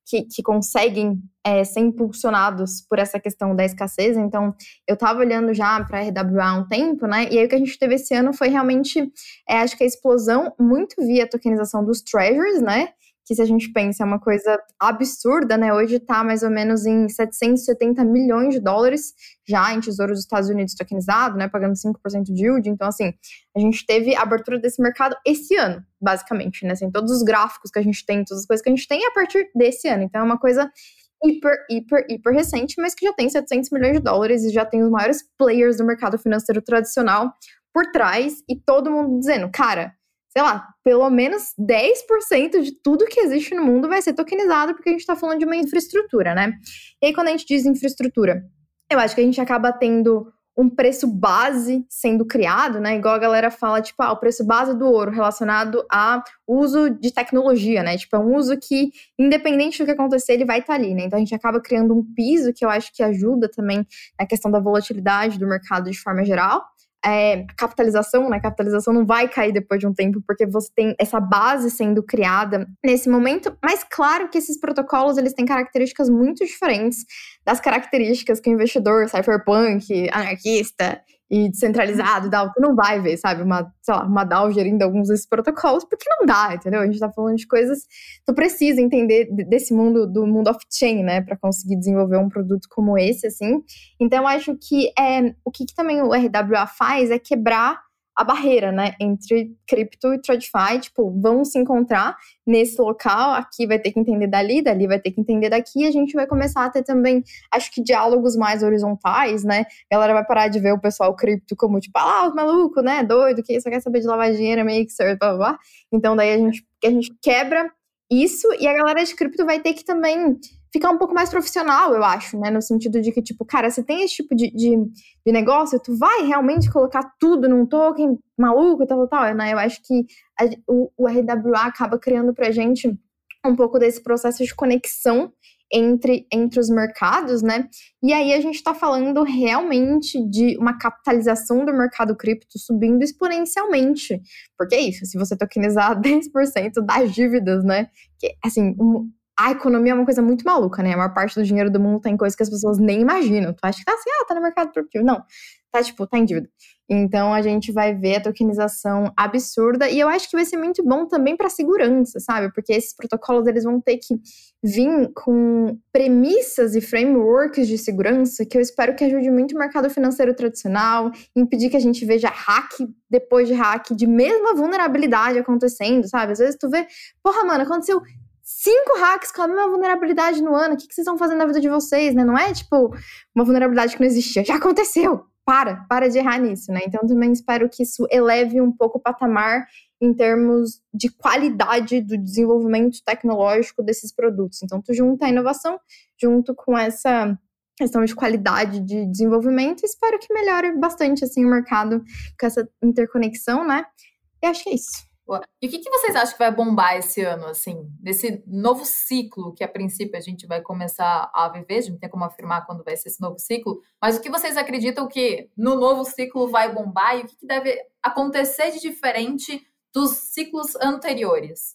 que conseguem ser impulsionados por essa questão da escassez. Então, eu estava olhando já para a RWA há um tempo, né? E aí o que a gente teve esse ano foi realmente, acho que a explosão muito via a tokenização dos treasures, né? Que se a gente pensa é uma coisa absurda, né? Hoje tá mais ou menos em 770 milhões de dólares já em tesouro dos Estados Unidos tokenizado, né? Pagando 5% de yield. Então, assim, a gente teve a abertura desse mercado esse ano, basicamente, né? Assim, todos os gráficos que a gente tem, todas as coisas que a gente tem é a partir desse ano. Então, é uma coisa hiper recente, mas que já tem 700 milhões de dólares e já tem os maiores players do mercado financeiro tradicional por trás e todo mundo dizendo, cara... sei lá, pelo menos 10% de tudo que existe no mundo vai ser tokenizado, porque a gente está falando de uma infraestrutura, né? E aí, quando a gente diz infraestrutura, eu acho que a gente acaba tendo um preço base sendo criado, né? Igual a galera fala, tipo, o preço base do ouro relacionado a uso de tecnologia, né? Tipo, é um uso que, independente do que acontecer, ele vai estar ali, né? Então, a gente acaba criando um piso que eu acho que ajuda também na questão da volatilidade do mercado de forma geral. Capitalização, né? Capitalização não vai cair depois de um tempo, porque você tem essa base sendo criada nesse momento, mas claro que esses protocolos, eles têm características muito diferentes das características que o investidor cypherpunk, anarquista e descentralizado da alta não vai ver, sabe? Uma DAO gerindo alguns desses protocolos, porque não dá, entendeu? A gente tá falando de coisas... Tu precisa entender desse mundo, do mundo off-chain, né? Pra conseguir desenvolver um produto como esse, assim. Então, eu acho que o que também o RWA faz é quebrar a barreira, né? Entre cripto e TradeFi, tipo, vão se encontrar nesse local, aqui vai ter que entender dali vai ter que entender daqui, e a gente vai começar a ter também, acho que diálogos mais horizontais, né? A galera vai parar de ver o pessoal cripto como, tipo, os malucos, né? Doido, que só quer saber de lavar dinheiro, mixer, blá, blá, blá. Então, daí a gente quebra isso, e a galera de cripto vai ter que também ficar um pouco mais profissional, eu acho, né? No sentido de que, tipo, cara, você tem esse tipo de negócio, tu vai realmente colocar tudo num token maluco e tal, né? Eu acho que o RWA acaba criando pra gente um pouco desse processo de conexão entre os mercados, né? E aí a gente está falando realmente de uma capitalização do mercado cripto subindo exponencialmente. Porque é isso, se você tokenizar 10% das dívidas, né? Que, assim, a economia é uma coisa muito maluca, né? A maior parte do dinheiro do mundo tem coisas que as pessoas nem imaginam. Tu acha que tá assim, tá no mercado cripto. Não, tá em dívida. Então, a gente vai ver a tokenização absurda e eu acho que vai ser muito bom também para segurança, sabe? Porque esses protocolos, eles vão ter que vir com premissas e frameworks de segurança que eu espero que ajude muito o mercado financeiro tradicional, impedir que a gente veja hack depois de hack, de mesma vulnerabilidade acontecendo, sabe? Às vezes tu vê, porra, mano, aconteceu 5 hacks com a mesma vulnerabilidade no ano, o que vocês estão fazendo na vida de vocês, né? Não é, tipo, uma vulnerabilidade que não existia, já aconteceu. Para de errar nisso, né? Então, também espero que isso eleve um pouco o patamar em termos de qualidade do desenvolvimento tecnológico desses produtos. Então, tu junta a inovação junto com essa questão de qualidade de desenvolvimento e espero que melhore bastante, assim, o mercado com essa interconexão, né? E acho que é isso. E o que vocês acham que vai bombar esse ano, assim? Desse novo ciclo que, a princípio, a gente vai começar a viver, a gente não tem como afirmar quando vai ser esse novo ciclo, mas o que vocês acreditam que no novo ciclo vai bombar e o que deve acontecer de diferente dos ciclos anteriores?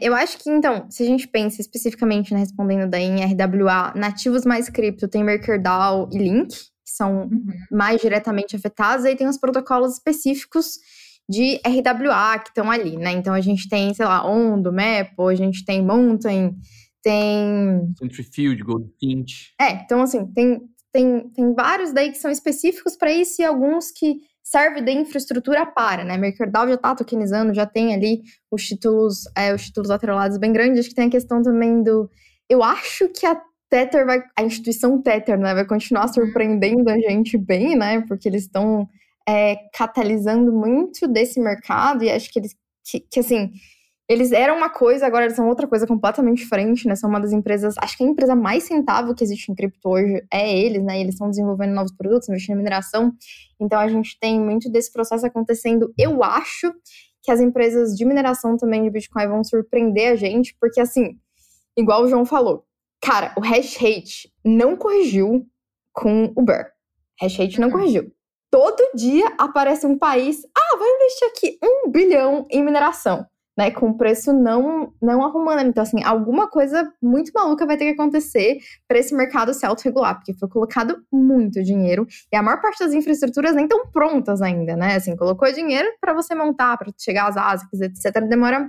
Eu acho que, então, se a gente pensa especificamente, né, respondendo daí em RWA, nativos mais cripto, tem MakerDAO e Link, que são mais diretamente afetados, aí tem os protocolos específicos de RWA que estão ali, né? Então a gente tem, sei lá, Ondo, Maple, a gente tem Mountain, tem Centrifuge, Goldfinch. Então assim, tem vários daí que são específicos para isso e alguns que servem de infraestrutura para, né? MakerDAO já está tokenizando, já tem ali os títulos atrelados bem grandes. Acho que tem a questão também do... Eu acho que a instituição Tether, né, vai continuar surpreendendo a gente bem, né? Porque eles estão... catalisando muito desse mercado e acho que eles, que assim, eles eram uma coisa, agora eles são outra coisa completamente diferente, né, são uma das empresas, acho que a empresa mais centavo que existe em cripto hoje é eles, né, eles estão desenvolvendo novos produtos, investindo em mineração, então a gente tem muito desse processo acontecendo, eu acho que as empresas de mineração também de Bitcoin vão surpreender a gente, porque assim, igual o João falou, cara, o hash rate não corrigiu com o Bear, hash rate não corrigiu. Todo dia aparece um país, vai investir aqui 1 bilhão em mineração, né, com preço não arrumando. Então, assim, alguma coisa muito maluca vai ter que acontecer para esse mercado se autorregular, porque foi colocado muito dinheiro e a maior parte das infraestruturas nem estão prontas ainda, né, assim, colocou dinheiro para você montar, para chegar às ASICs, etc, demora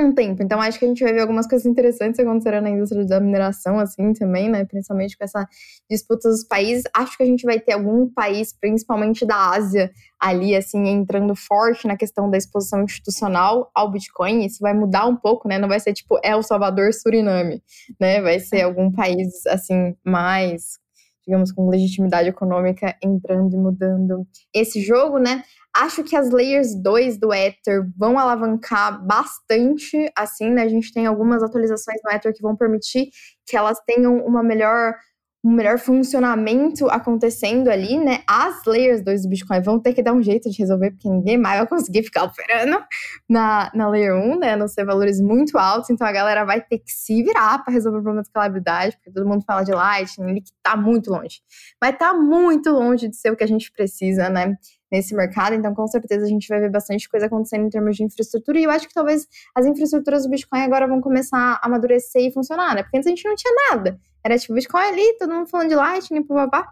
um tempo. Então, acho que a gente vai ver algumas coisas interessantes acontecerão na indústria da mineração, assim, também, né? Principalmente com essa disputa dos países. Acho que a gente vai ter algum país, principalmente da Ásia, ali, assim, entrando forte na questão da exposição institucional ao Bitcoin. Isso vai mudar um pouco, né? Não vai ser, tipo, El Salvador, Suriname, né? Vai ser algum país, assim, mais, digamos, com legitimidade econômica entrando e mudando esse jogo, né? Acho que as Layers 2 do Ether vão alavancar bastante, assim, né? A gente tem algumas atualizações no Ether que vão permitir que elas tenham um melhor funcionamento acontecendo ali, né? As Layers 2 do Bitcoin vão ter que dar um jeito de resolver, porque ninguém mais vai conseguir ficar operando na Layer 1, né? A não ser valores muito altos, então a galera vai ter que se virar para resolver o problema de escalabilidade, porque todo mundo fala de Lightning, ele que tá muito longe. Mas tá muito longe de ser o que a gente precisa, né, nesse mercado, então com certeza a gente vai ver bastante coisa acontecendo em termos de infraestrutura e eu acho que talvez as infraestruturas do Bitcoin agora vão começar a amadurecer e funcionar, né, porque antes a gente não tinha nada, era tipo Bitcoin ali, todo mundo falando de Lightning, papapá,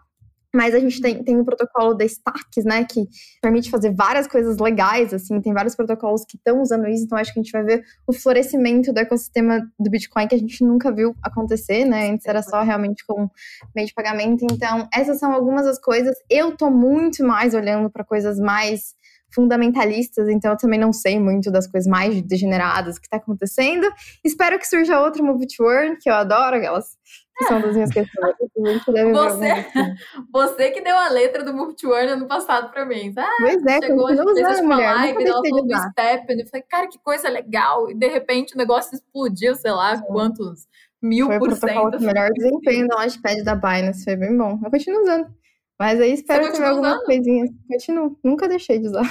mas a gente tem um protocolo da Stacks, né, que permite fazer várias coisas legais, assim, tem vários protocolos que estão usando isso, então acho que a gente vai ver o florescimento do ecossistema do Bitcoin que a gente nunca viu acontecer, né, antes era só realmente como meio de pagamento, então essas são algumas das coisas, eu tô muito mais olhando para coisas mais fundamentalistas, então eu também não sei muito das coisas mais degeneradas que tá acontecendo, espero que surja outro MovitWorld, que eu adoro aquelas que são das minhas questões. Você que deu a letra do MovitWorld ano passado pra mim, pois é, chegou a gente fez uma live, ela falou do Stepn, eu falei, cara, que coisa legal, e de repente o negócio explodiu, sei lá, quantos 1000%. Foi o melhor desempenho da Launchpad da Binance, foi bem bom, eu continuo usando. Mas aí espero que algumas coisinhas. Continuo, nunca deixei de usar.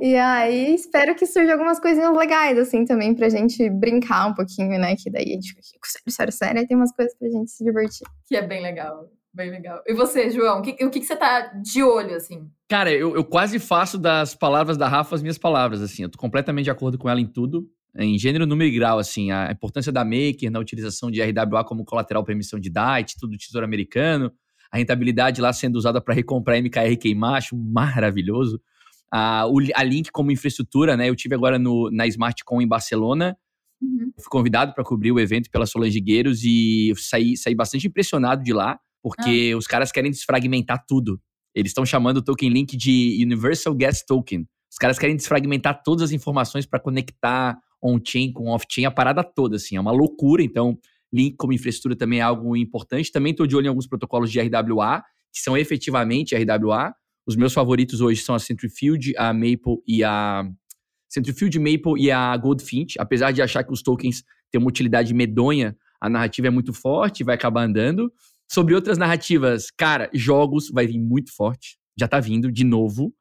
E aí, espero que surjam algumas coisinhas legais, assim, também, pra gente brincar um pouquinho, né? Que daí a gente fica sério, aí tem umas coisas pra gente se divertir. Que é bem legal, bem legal. E você, João, o que você tá de olho, assim? Cara, eu quase faço das palavras da Rafa as minhas palavras, assim. Eu tô completamente de acordo com ela em tudo, em gênero, número e grau, assim. A importância da Maker na utilização de RWA como colateral para emissão de DAI, título do Tesouro Americano, a rentabilidade lá sendo usada para recomprar MKR e queimar, acho maravilhoso. A Link como infraestrutura, né? Eu estive agora na SmartCon em Barcelona. Uhum. Fui convidado para cobrir o evento pela Solange Gueiros e eu saí bastante impressionado de lá, porque os caras querem desfragmentar tudo. Eles estão chamando o Token Link de Universal Gas Token. Os caras querem desfragmentar todas as informações para conectar on-chain com off-chain, a parada toda, assim. É uma loucura, então Link como infraestrutura também é algo importante. Também estou de olho em alguns protocolos de RWA, que são efetivamente RWA. Os meus favoritos hoje são a Centrifuge, a Maple e a... Centrifuge, Maple e a Goldfinch. Apesar de achar que os tokens têm uma utilidade medonha, a narrativa é muito forte e vai acabar andando. Sobre outras narrativas, cara, jogos vai vir muito forte. Já tá vindo de novo,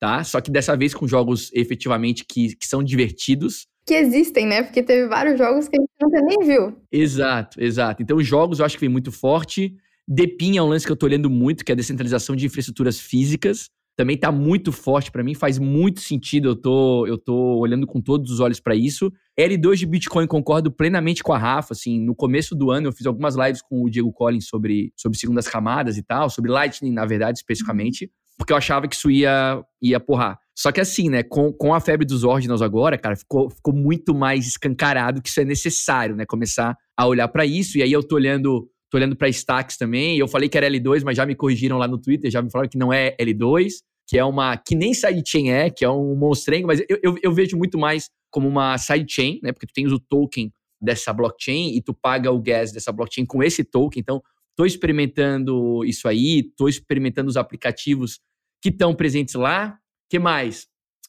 tá? Só que dessa vez com jogos efetivamente que são divertidos. Que existem, né? Porque teve vários jogos que a gente nunca nem viu. Exato, exato. Então, jogos eu acho que vem muito forte. Depin é um lance que eu tô olhando muito, que é a descentralização de infraestruturas físicas. Também tá muito forte pra mim, faz muito sentido, eu tô olhando com todos os olhos pra isso. L2 de Bitcoin, concordo plenamente com a Rafa, assim, no começo do ano eu fiz algumas lives com o Diego Collins sobre segundas camadas e tal, sobre Lightning, na verdade, especificamente, porque eu achava que isso ia porrar. Só que assim, né, com a febre dos ordinals agora, cara, ficou muito mais escancarado que isso é necessário, né, começar a olhar pra isso, e aí eu tô olhando para Stacks também, eu falei que era L2, mas já me corrigiram lá no Twitter, já me falaram que não é L2, que é uma... que nem sidechain é, que é um monstrengo, mas eu vejo muito mais como uma sidechain, né? Porque tu tens o token dessa blockchain e tu paga o gas dessa blockchain com esse token, então tô experimentando isso aí, tô experimentando os aplicativos que estão presentes lá. Que mais?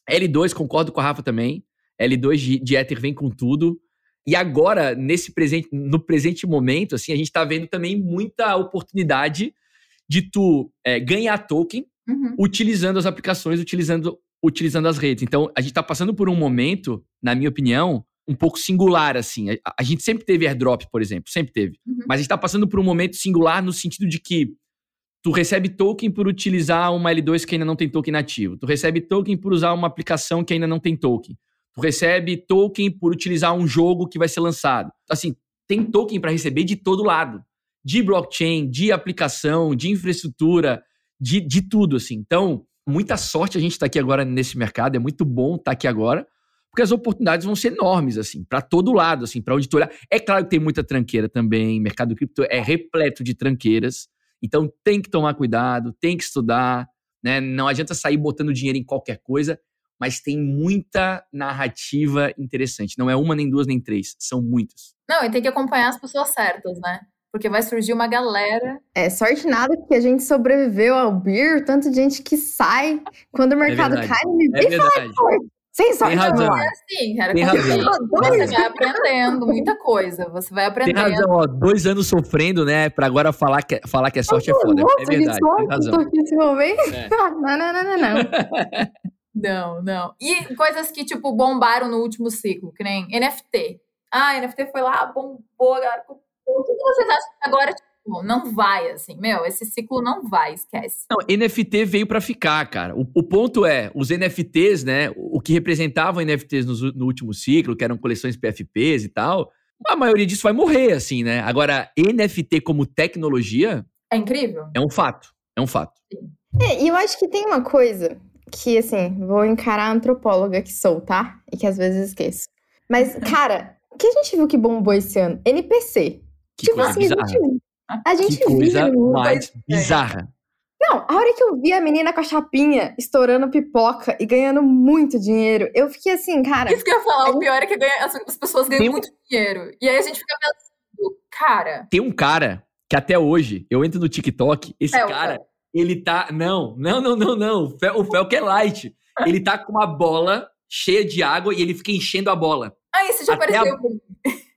L2, concordo com a Rafa também, L2 de Ether vem com tudo. E agora, no presente momento, assim, a gente está vendo também muita oportunidade de tu ganhar token utilizando as aplicações, utilizando as redes. Então, a gente está passando por um momento, na minha opinião, um pouco singular, assim. A gente sempre teve airdrop, por exemplo, sempre teve. Uhum. Mas a gente está passando por um momento singular no sentido de que tu recebe token por utilizar uma L2 que ainda não tem token nativo. Tu recebe token por usar uma aplicação que ainda não tem token. Tu recebe token por utilizar um jogo que vai ser lançado. Assim, tem token para receber de todo lado. De blockchain, de aplicação, de infraestrutura, de tudo, assim. Então, muita sorte a gente estar aqui agora nesse mercado. É muito bom estar aqui agora, porque as oportunidades vão ser enormes, assim, para todo lado, assim, para onde tu olhar. É claro que tem muita tranqueira também. Mercado cripto é repleto de tranqueiras. Então, tem que tomar cuidado, tem que estudar, né? Não adianta sair botando dinheiro em qualquer coisa. Mas tem muita narrativa interessante. Não é uma, nem duas, nem três. São muitas. Não, e tem que acompanhar as pessoas certas, né? Porque vai surgir uma galera... É, sorte nada, porque a gente sobreviveu ao beer. Tanto de gente que sai quando o mercado cai. É verdade. Sem sorte. Não é assim, cara. Tem razão. Você vai aprendendo muita coisa. Você vai aprendendo. Tem razão, ó. 2 anos sofrendo, né? Pra agora falar que é sorte é foda. Nossa, é verdade. Tem razão. Não. Não. E coisas que, tipo, bombaram no último ciclo, que nem NFT. Ah, NFT foi lá, bombou, galera. O que vocês acham que agora, tipo, não vai, assim? Meu, esse ciclo não vai, esquece. Não, NFT veio pra ficar, cara. O ponto é, os NFTs, né, o que representavam NFTs no último ciclo, que eram coleções PFPs e tal, a maioria disso vai morrer, assim, né? Agora, NFT como tecnologia... É incrível. É um fato. Sim. E eu acho que tem uma coisa... que, assim, vou encarar a antropóloga que sou, tá? E que às vezes esqueço. Mas, cara, o que a gente viu que bombou esse ano? NPC. Que tipo assim, bizarra. A gente que coisa mais bizarra. Não, a hora que eu vi a menina com a chapinha estourando pipoca e ganhando muito dinheiro, eu fiquei assim, cara... Isso que eu ia falar, o pior é que as pessoas ganham muito dinheiro. E aí a gente fica pensando, cara... Tem um cara que até hoje, eu entro no TikTok, esse cara... Ele tá... Não. O Fel que é light. Ele tá com uma bola cheia de água e ele fica enchendo a bola. Ah, isso já apareceu.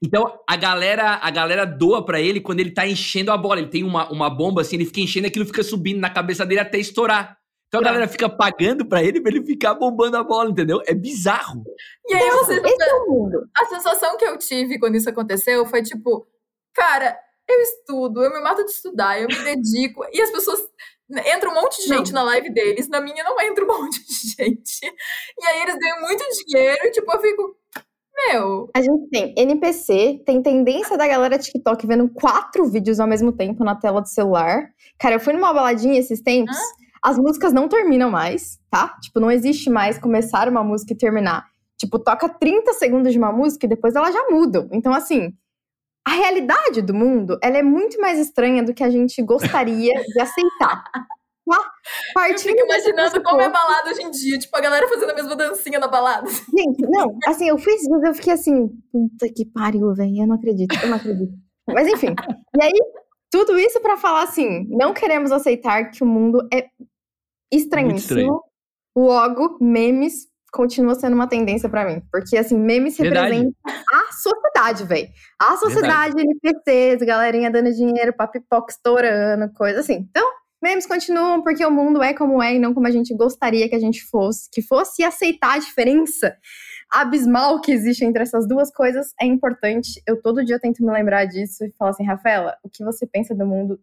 Então, a galera doa pra ele quando ele tá enchendo a bola. Ele tem uma bomba assim, ele fica enchendo e aquilo fica subindo na cabeça dele até estourar. Então a galera fica pagando pra ele ficar bombando a bola, entendeu? É bizarro. E aí vocês... Esse é o mundo. A sensação que eu tive quando isso aconteceu foi tipo... Cara, eu estudo, eu me mato de estudar, eu me dedico. E as pessoas... Entra um monte de gente na live deles. Na minha não entra um monte de gente. E aí eles ganham muito dinheiro e tipo, eu fico... Meu... A gente tem NPC, tem tendência da galera TikTok vendo 4 vídeos ao mesmo tempo na tela do celular. Cara, eu fui numa baladinha esses tempos... As músicas não terminam mais, tá? Tipo, não existe mais começar uma música e terminar. Tipo, toca 30 segundos de uma música e depois ela já muda. Então, assim, a realidade do mundo, ela é muito mais estranha do que a gente gostaria de aceitar. Eu fico imaginando como é balada hoje em dia. Tipo, a galera fazendo a mesma dancinha na balada. Gente, não. Assim, eu fui esses dias, eu fiquei assim, puta que pariu, velho. Eu não acredito. Mas, enfim. E aí... Tudo isso pra falar assim, não queremos aceitar que o mundo é estranhíssimo. Logo, memes continua sendo uma tendência pra mim. Porque, assim, memes representam a sociedade, velho. A sociedade, NPCs, galerinha dando dinheiro, papipoca estourando, coisa assim. Então, memes continuam porque o mundo é como é e não como a gente gostaria que a gente fosse. Que fosse aceitar a diferença abismal que existe entre essas duas coisas é importante. Eu todo dia tento me lembrar disso e falar assim, Rafaela, o que você pensa do mundo,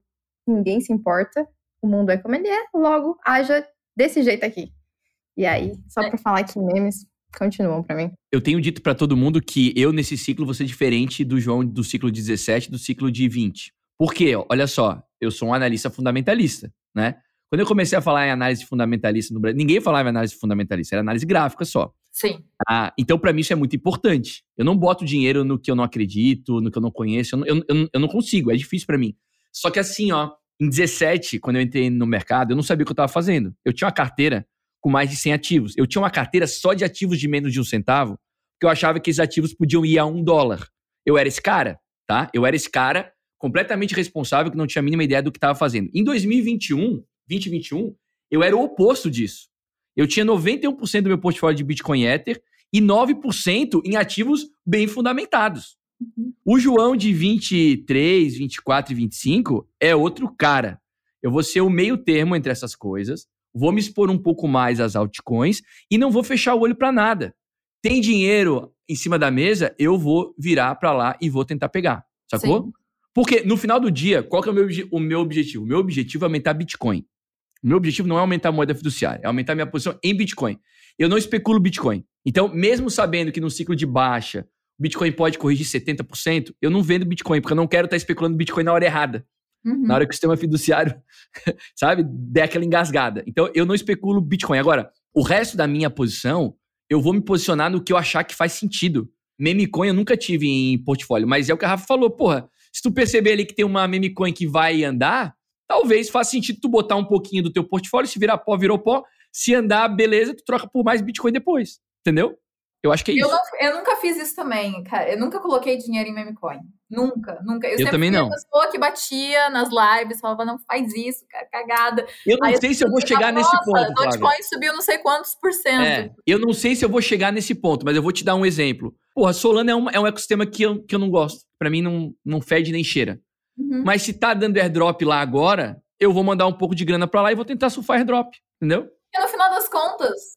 ninguém se importa, o mundo é como ele é, logo haja desse jeito aqui. E aí, só pra falar que memes continuam pra mim. Eu tenho dito pra todo mundo que eu, nesse ciclo, vou ser diferente do João do ciclo 17 do ciclo de 20. Por quê? Olha só, eu sou um analista fundamentalista, né? Quando eu comecei a falar em análise fundamentalista no Brasil, ninguém falava em análise fundamentalista, era análise gráfica só. Sim. Ah, então, pra mim, isso é muito importante. Eu não boto dinheiro no que eu não acredito, no que eu não conheço, eu não consigo, é difícil pra mim. Só que assim, ó, em 17, quando eu entrei no mercado, eu não sabia o que eu tava fazendo. Eu tinha uma carteira com mais de 100 ativos. Eu tinha uma carteira só de ativos de menos de $0,01, porque eu achava que esses ativos podiam ir a $1. Eu era esse cara, tá? Eu era esse cara completamente responsável, que não tinha a mínima ideia do que tava fazendo. Em 2021, eu era o oposto disso. Eu tinha 91% do meu portfólio de Bitcoin Ether e 9% em ativos bem fundamentados. O João de 23, 24 e 25 é outro cara. Eu vou ser o meio termo entre essas coisas, vou me expor um pouco mais às altcoins e não vou fechar o olho para nada. Tem dinheiro em cima da mesa, eu vou virar para lá e vou tentar pegar, sacou? Sim. Porque no final do dia, qual que é o meu objetivo? O meu objetivo é aumentar Bitcoin. O meu objetivo não é aumentar a moeda fiduciária, é aumentar a minha posição em Bitcoin. Eu não especulo Bitcoin. Então, mesmo sabendo que no ciclo de baixa o Bitcoin pode corrigir 70%, eu não vendo Bitcoin, porque eu não quero estar especulando Bitcoin na hora errada. Na hora que o sistema fiduciário, sabe, der aquela engasgada. Então, eu não especulo Bitcoin. Agora, o resto da minha posição, eu vou me posicionar no que eu achar que faz sentido. Memecoin eu nunca tive em portfólio, mas é o que a Rafa falou, porra, se tu perceber ali que tem uma memecoin que vai andar, talvez faça sentido tu botar um pouquinho do teu portfólio, se virar pó, virou pó, se andar, beleza, tu troca por mais Bitcoin depois, entendeu? Eu acho que é isso. Eu nunca fiz isso também, cara, eu nunca coloquei dinheiro em memecoin, nunca. Eu também não. Eu sempre fui uma pessoa que batia nas lives, falava, não faz isso, cara, cagada. Eu não sei se eu vou chegar nesse ponto, Flávia. Dogecoin subiu não sei quantos por cento. Eu não sei se eu vou chegar nesse ponto, mas eu vou te dar um exemplo. Porra, Solana é um ecossistema que eu não gosto, pra mim não fede nem cheira. Mas se tá dando airdrop lá agora, eu vou mandar um pouco de grana pra lá e vou tentar surfar airdrop, entendeu? E no final das contas,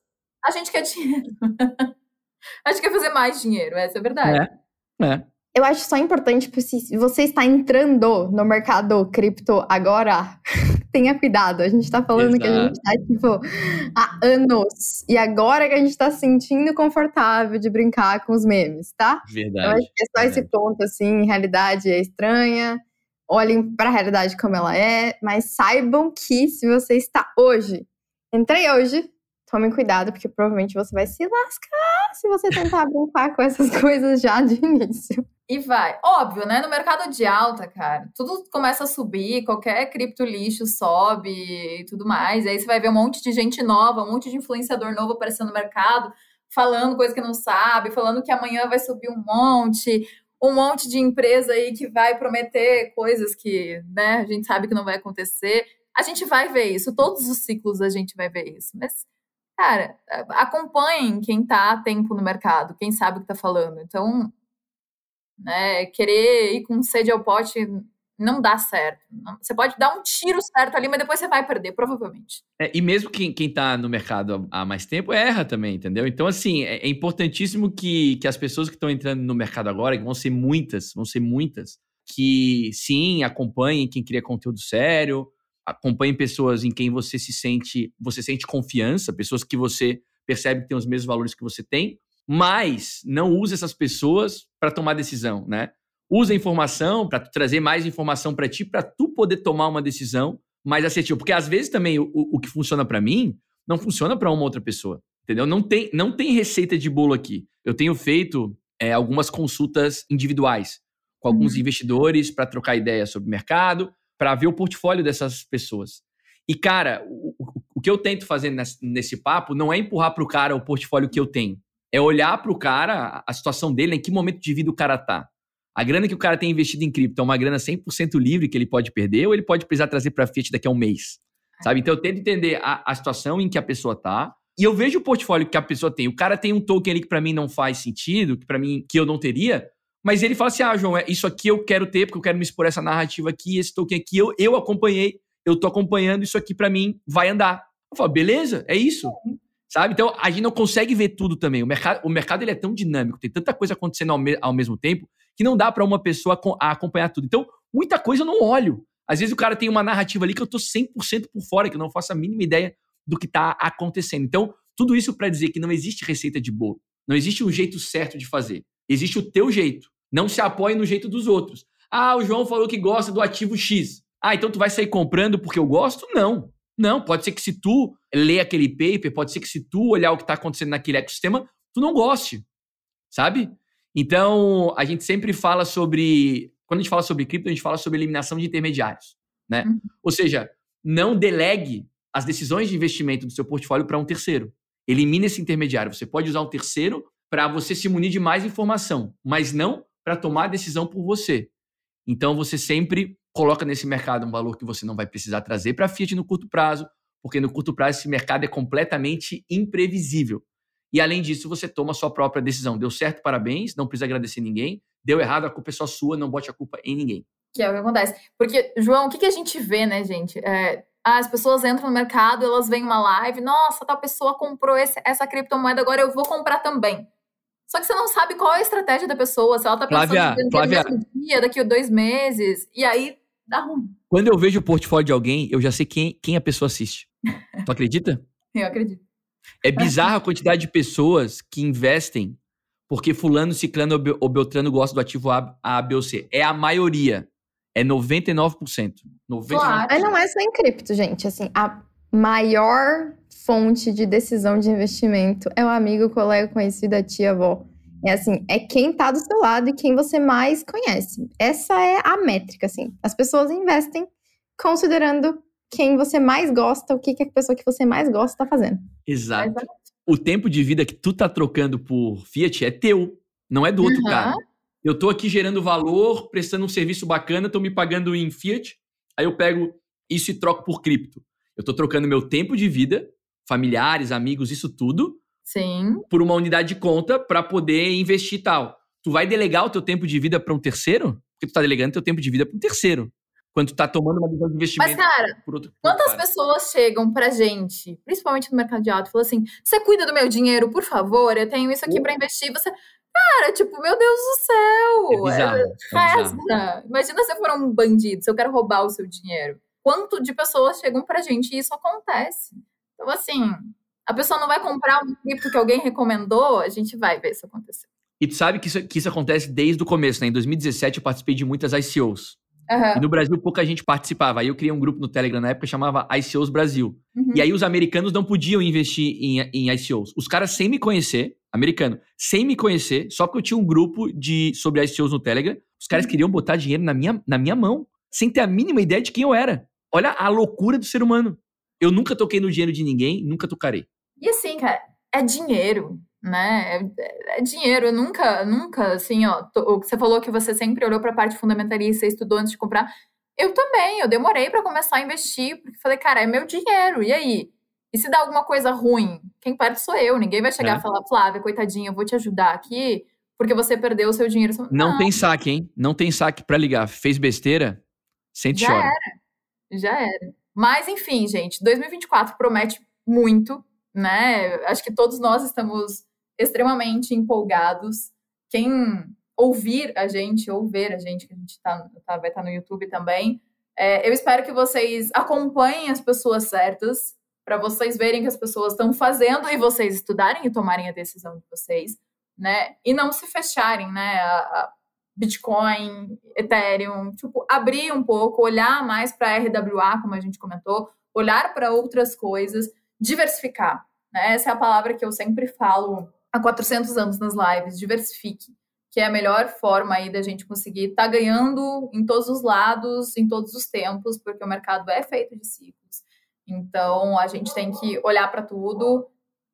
a gente quer dinheiro. A gente quer fazer mais dinheiro, essa é a verdade. Eu acho só importante, se você está entrando no mercado cripto agora, tenha cuidado. A gente tá falando que a gente tá, há anos. E agora que a gente tá sentindo confortável de brincar com os memes, tá? Verdade. Eu acho que é só esse ponto, assim, realidade é estranha. Olhem para a realidade como ela é, mas saibam que se você está hoje, entrei hoje, tomem cuidado, porque provavelmente você vai se lascar se você tentar brincar com essas coisas já de início. E vai. Óbvio, né? No mercado de alta, cara, tudo começa a subir, qualquer cripto lixo sobe e tudo mais. E aí você vai ver um monte de gente nova, um monte de influenciador novo aparecendo no mercado, falando coisa que não sabe, falando que amanhã vai subir um monte de empresa aí que vai prometer coisas que, né, a gente sabe que não vai acontecer. A gente vai ver isso, todos os ciclos a gente vai ver isso. Mas, cara, acompanhem quem tá a tempo no mercado, quem sabe o que tá falando. Então, né, querer ir com sede ao pote não dá certo. Você pode dar um tiro certo ali, mas depois você vai perder, provavelmente. É, e mesmo quem está no mercado há mais tempo erra também, entendeu? Então, assim, é importantíssimo que as pessoas que estão entrando no mercado agora, que vão ser muitas, que sim, acompanhem quem cria conteúdo sério, acompanhem pessoas em quem você sente confiança, pessoas que você percebe que têm os mesmos valores que você tem, mas não use essas pessoas para tomar decisão, né? Usa a informação para trazer mais informação para ti, para tu poder tomar uma decisão mais assertiva. Porque às vezes também o que funciona para mim não funciona para uma outra pessoa, entendeu? Não tem receita de bolo aqui. Eu tenho feito algumas consultas individuais com alguns investidores para trocar ideias sobre o mercado, para ver o portfólio dessas pessoas. E, cara, o que eu tento fazer nesse papo não é empurrar para o cara o portfólio que eu tenho. É olhar para o cara, a situação dele, em que momento de vida o cara está. A grana que o cara tem investido em cripto é uma grana 100% livre que ele pode perder ou ele pode precisar trazer para Fiat daqui a um mês, sabe? Então, eu tento entender a situação em que a pessoa está e eu vejo o portfólio que a pessoa tem. O cara tem um token ali que para mim não faz sentido, que eu não teria, mas ele fala assim, João, isso aqui eu quero ter porque eu quero me expor essa narrativa aqui, esse token aqui eu acompanhei, eu tô acompanhando, isso aqui para mim vai andar. Eu falo, beleza, é isso, sabe? Então, a gente não consegue ver tudo também. O mercado ele é tão dinâmico, tem tanta coisa acontecendo ao mesmo tempo que não dá para uma pessoa acompanhar tudo. Então, muita coisa eu não olho. Às vezes o cara tem uma narrativa ali que eu tô 100% por fora, que eu não faço a mínima ideia do que tá acontecendo. Então, tudo isso para dizer que não existe receita de bolo. Não existe um jeito certo de fazer. Existe o teu jeito. Não se apoie no jeito dos outros. O João falou que gosta do ativo X. Então tu vai sair comprando porque eu gosto? Não. Não, pode ser que se tu ler aquele paper, pode ser que se tu olhar o que tá acontecendo naquele ecossistema, tu não goste, sabe? Então, a gente sempre fala sobre... Quando a gente fala sobre cripto, a gente fala sobre eliminação de intermediários, né? Uhum. Ou seja, não delegue as decisões de investimento do seu portfólio para um terceiro. Elimine esse intermediário. Você pode usar um terceiro para você se munir de mais informação, mas não para tomar a decisão por você. Então, você sempre coloca nesse mercado um valor que você não vai precisar trazer para a Fiat no curto prazo, porque no curto prazo esse mercado é completamente imprevisível. E, além disso, você toma a sua própria decisão. Deu certo, parabéns, não precisa agradecer ninguém. Deu errado, a culpa é só sua, não bote a culpa em ninguém. Que é o que acontece. Porque, João, o que a gente vê, né, gente? As pessoas entram no mercado, elas veem uma live, nossa, tal pessoa comprou essa criptomoeda, agora eu vou comprar também. Só que você não sabe qual é a estratégia da pessoa, se ela tá pensando em vender no mesmo dia, daqui a 2 meses, e aí dá ruim. Quando eu vejo o portfólio de alguém, eu já sei quem a pessoa assiste. Tu acredita? Eu acredito. É bizarra a quantidade de pessoas que investem porque fulano, ciclano ou beltrano gosta do ativo A, B ou C. É a maioria. É 99%. 99%. Claro. Mas não é só em cripto, gente. Assim, a maior fonte de decisão de investimento é o amigo, o colega, conhecido, a tia, a avó. É assim, é quem tá do seu lado e quem você mais conhece. Essa é a métrica, assim. As pessoas investem considerando quem você mais gosta, o que a pessoa que você mais gosta tá fazendo. Exato. O tempo de vida que tu tá trocando por Fiat é teu, não é do outro cara. Eu tô aqui gerando valor, prestando um serviço bacana, tô me pagando em Fiat, aí eu pego isso e troco por cripto. Eu tô trocando meu tempo de vida, familiares, amigos, isso tudo, sim, por uma unidade de conta pra poder investir e tal. Tu vai delegar o teu tempo de vida pra um terceiro? Porque tu tá delegando teu tempo de vida pra um terceiro. Quando tu tá tomando uma decisão de investimento... Mas, cara, por outro... quantas pessoas chegam pra gente, principalmente no mercado de alto, e falam assim, você cuida do meu dinheiro, por favor, eu tenho isso aqui pra investir, você... Cara, tipo, meu Deus do céu! É bizarro, festa! Imagina se eu for um bandido, se eu quero roubar o seu dinheiro. Quanto de pessoas chegam pra gente e isso acontece? Então, assim, a pessoa não vai comprar um cripto que alguém recomendou, a gente vai ver isso acontecer. E tu sabe que isso acontece desde o começo, né? Em 2017, eu participei de muitas ICOs. Uhum. E no Brasil, pouca gente participava. Aí eu criei um grupo no Telegram na época que chamava ICOs Brasil. Uhum. E aí os americanos não podiam investir em ICOs. Os caras, sem me conhecer, americano, sem me conhecer, só porque eu tinha um grupo sobre ICOs no Telegram, os caras queriam botar dinheiro na minha mão, sem ter a mínima ideia de quem eu era. Olha a loucura do ser humano. Eu nunca toquei no dinheiro de ninguém, nunca tocarei. E assim, cara, é dinheiro, né? É dinheiro. Eu nunca, assim, ó, você falou que você sempre olhou pra parte fundamentalista, estudou antes de comprar. Eu também, eu demorei pra começar a investir, porque falei, cara, é meu dinheiro, e aí? E se dá alguma coisa ruim, quem perde sou eu, ninguém vai chegar e falar, Flávia, coitadinha, eu vou te ajudar aqui, porque você perdeu o seu dinheiro. Não tem saque, hein? Não tem saque pra ligar. Fez besteira, Sente e chora. Já era. Mas, enfim, gente, 2024 promete muito, né? Acho que todos nós estamos extremamente empolgados. Quem ouvir a gente, ou ver a gente, que a gente vai estar no YouTube também, eu espero que vocês acompanhem as pessoas certas, para vocês verem que as pessoas estão fazendo e vocês estudarem e tomarem a decisão de vocês, né? E não se fecharem, né? A Bitcoin, Ethereum, abrir um pouco, olhar mais para a RWA, como a gente comentou, olhar para outras coisas, diversificar, né? Essa é a palavra que eu sempre falo há 400 anos nas lives, diversifique, que é a melhor forma aí da gente conseguir estar ganhando em todos os lados, em todos os tempos, porque o mercado é feito de ciclos. Então, a gente tem que olhar para tudo,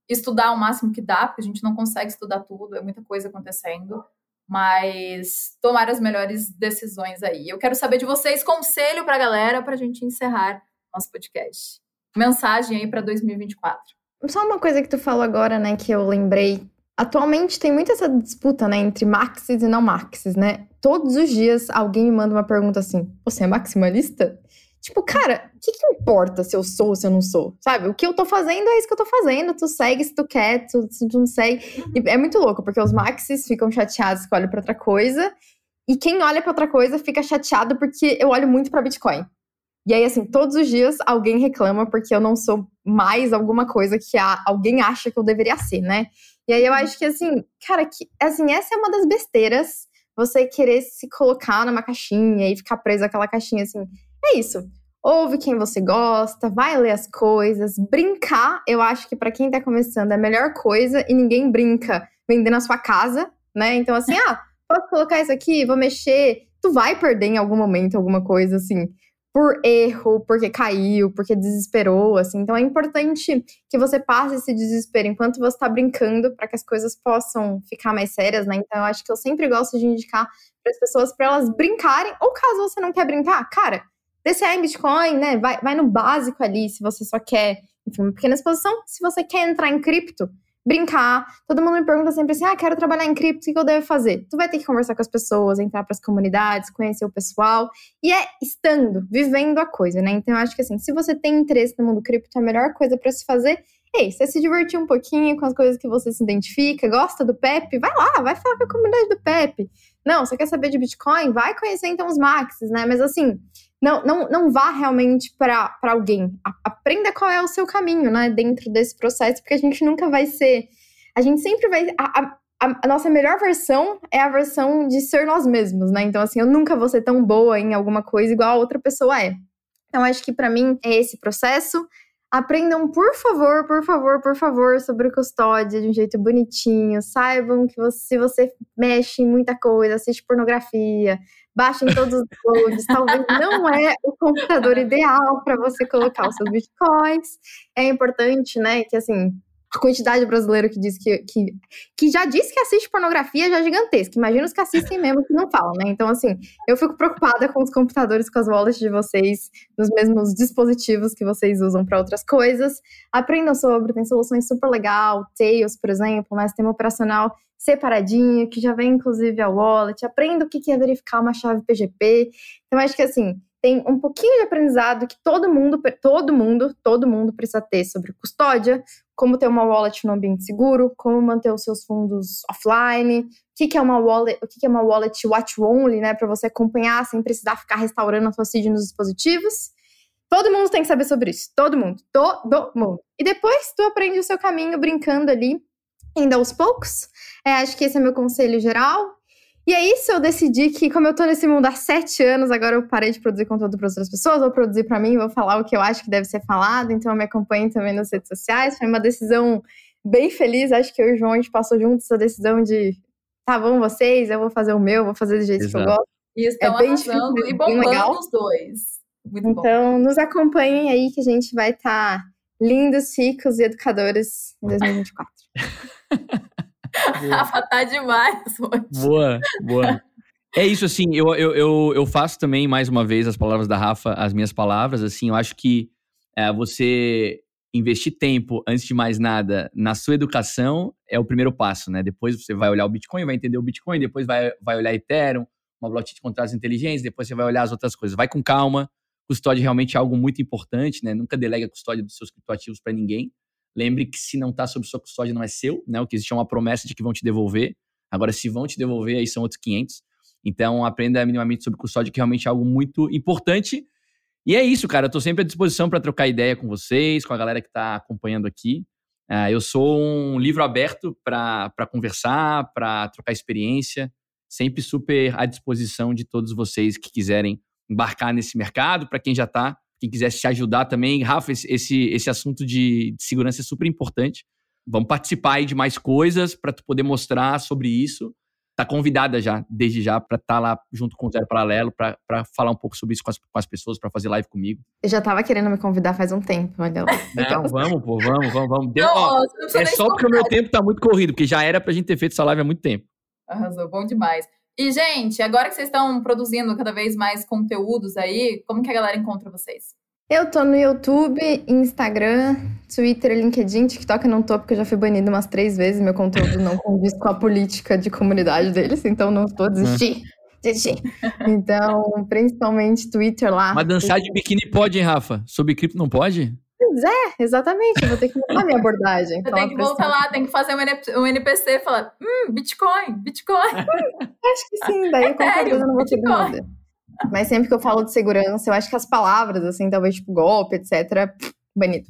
estudar o máximo que dá, porque a gente não consegue estudar tudo, é muita coisa acontecendo, mas tomar as melhores decisões aí. Eu quero saber de vocês, conselho para a galera, para a gente encerrar nosso podcast. Mensagem aí para 2024. Só uma coisa que tu falou agora, né, que eu lembrei. Atualmente tem muito essa disputa, né, entre maxis e não maxis, né? Todos os dias alguém me manda uma pergunta assim, você é maximalista? Tipo, cara, o que importa se eu sou ou se eu não sou? Sabe? O que eu tô fazendo é isso que eu tô fazendo. Tu segue se tu quer, se tu não segue. E é muito louco, porque os maxis ficam chateados que olham pra outra coisa. E quem olha pra outra coisa fica chateado porque eu olho muito pra Bitcoin. E aí, assim, todos os dias alguém reclama porque eu não sou mais alguma coisa que alguém acha que eu deveria ser, né? E aí eu acho que, assim, cara, essa é uma das besteiras. Você querer se colocar numa caixinha e ficar preso àquela caixinha, assim... É isso, ouve quem você gosta, vai ler as coisas, brincar, eu acho que pra quem tá começando é a melhor coisa e ninguém brinca vendendo a sua casa, né, então assim, posso colocar isso aqui, vou mexer, tu vai perder em algum momento alguma coisa, assim, por erro, porque caiu, porque desesperou, assim, então é importante que você passe esse desespero enquanto você tá brincando pra que as coisas possam ficar mais sérias, né, então eu acho que eu sempre gosto de indicar pras pessoas pra elas brincarem, ou caso você não quer brincar, cara, DCA em Bitcoin, né? Vai no básico ali, se você só quer, enfim, uma pequena exposição. Se você quer entrar em cripto, brincar. Todo mundo me pergunta sempre assim, quero trabalhar em cripto, o que eu devo fazer? Tu vai ter que conversar com as pessoas, entrar para as comunidades, conhecer o pessoal. E é estando, vivendo a coisa, né? Então, eu acho que assim, se você tem interesse no mundo cripto, a melhor coisa para se fazer é isso, é se divertir um pouquinho com as coisas que você se identifica, gosta do Pepe, vai lá, vai falar com a comunidade do Pepe. Não, você quer saber de Bitcoin? Vai conhecer então os maxis, né? Mas assim... Não vá realmente para alguém. Aprenda qual é o seu caminho, né? Dentro desse processo, porque a gente nunca vai ser... A gente sempre vai... A nossa melhor versão é a versão de ser nós mesmos, né? Então, assim, eu nunca vou ser tão boa em alguma coisa igual a outra pessoa é. Então, acho que para mim é esse processo. Aprendam, por favor, sobre custódia de um jeito bonitinho. Saibam que se você mexe em muita coisa, assiste pornografia... Baixem todos os downloads, talvez não é o computador ideal para você colocar os seus bitcoins. É importante, né, que assim, a quantidade brasileira que diz que já diz que assiste pornografia já é gigantesca. Imagina os que assistem mesmo que não falam, né? Então, assim, eu fico preocupada com os computadores, com as wallets de vocês, nos mesmos dispositivos que vocês usam para outras coisas. Aprendam sobre, tem soluções super legal, Tails, por exemplo, né, sistema operacional separadinho, que já vem inclusive a wallet, aprenda o que é verificar uma chave PGP, então acho que assim, tem um pouquinho de aprendizado que todo mundo precisa ter sobre custódia, como ter uma wallet no ambiente seguro, como manter os seus fundos offline, o que é uma wallet watch only, né, para você acompanhar sem precisar ficar restaurando a sua seed nos dispositivos. Todo mundo tem que saber sobre isso, todo mundo. E depois tu aprende o seu caminho brincando ali, ainda aos poucos. Acho que esse é meu conselho geral. E é isso, eu decidi que, como eu tô nesse mundo há 7 anos, agora eu parei de produzir conteúdo para outras pessoas, vou produzir para mim, vou falar o que eu acho que deve ser falado, então me acompanhem também nas redes sociais. Foi uma decisão bem feliz, acho que eu e o João, a gente passou juntos essa decisão de, tá bom vocês, eu vou fazer o meu, vou fazer do jeito Exato. Que eu gosto. E estão arrasando e bombando os dois. Muito bom. Então, nos acompanhem aí que a gente vai estar lindos, ricos e educadores em 2024. Rafa tá demais hoje. Boa. É isso, assim, eu faço também, mais uma vez, as palavras da Rafa, as minhas palavras, assim, eu acho que você investir tempo, antes de mais nada, na sua educação é o primeiro passo, né? Depois você vai olhar o Bitcoin, vai entender o Bitcoin, depois vai olhar Ethereum, uma blockchain de contratos inteligentes, depois você vai olhar as outras coisas. Vai com calma. Custódia realmente é algo muito importante, né? Nunca delegue a custódia dos seus criptoativos para ninguém. Lembre que se não está sob sua custódia, não é seu, né? O que existe é uma promessa de que vão te devolver. Agora, se vão te devolver, aí são outros 500. Então, aprenda minimamente sobre custódia, que realmente é algo muito importante. E é isso, cara. Eu estou sempre à disposição para trocar ideia com vocês, com a galera que está acompanhando aqui. Eu sou um livro aberto para conversar, para trocar experiência. Sempre super à disposição de todos vocês que quiserem embarcar nesse mercado. Para quem já está, quem quiser se ajudar também. Rafa, esse assunto de segurança é super importante. Vamos participar aí de mais coisas para tu poder mostrar sobre isso. Tá convidada já, desde já, para estar lá junto com o Zero Paralelo, para falar um pouco sobre isso com as pessoas, para fazer live comigo. Eu já tava querendo me convidar faz um tempo, olha lá. Não, vamos, pô, vamos. Deu, não, ó, é só porque o meu tempo tá muito corrido, porque já era pra gente ter feito essa live há muito tempo. Arrasou, bom demais. E, gente, agora que vocês estão produzindo cada vez mais conteúdos aí, como que a galera encontra vocês? Eu tô no YouTube, Instagram, Twitter, LinkedIn, TikTok eu não tô, porque eu já fui banido umas 3 vezes. Meu conteúdo não condiz com a política de comunidade deles, então não tô desistir. Então, principalmente Twitter lá. Mas dançar de biquíni pode, hein, Rafa? Sobre cripto não pode? Pois é, exatamente. Eu vou ter que mudar a minha abordagem. Eu tenho que voltar lá, tem que fazer um NPC e falar, Bitcoin. Acho que sim, daí eu concordo, eu não vou ter nada. Mas sempre que eu falo de segurança, eu acho que as palavras, assim, talvez tipo golpe, etc, banido.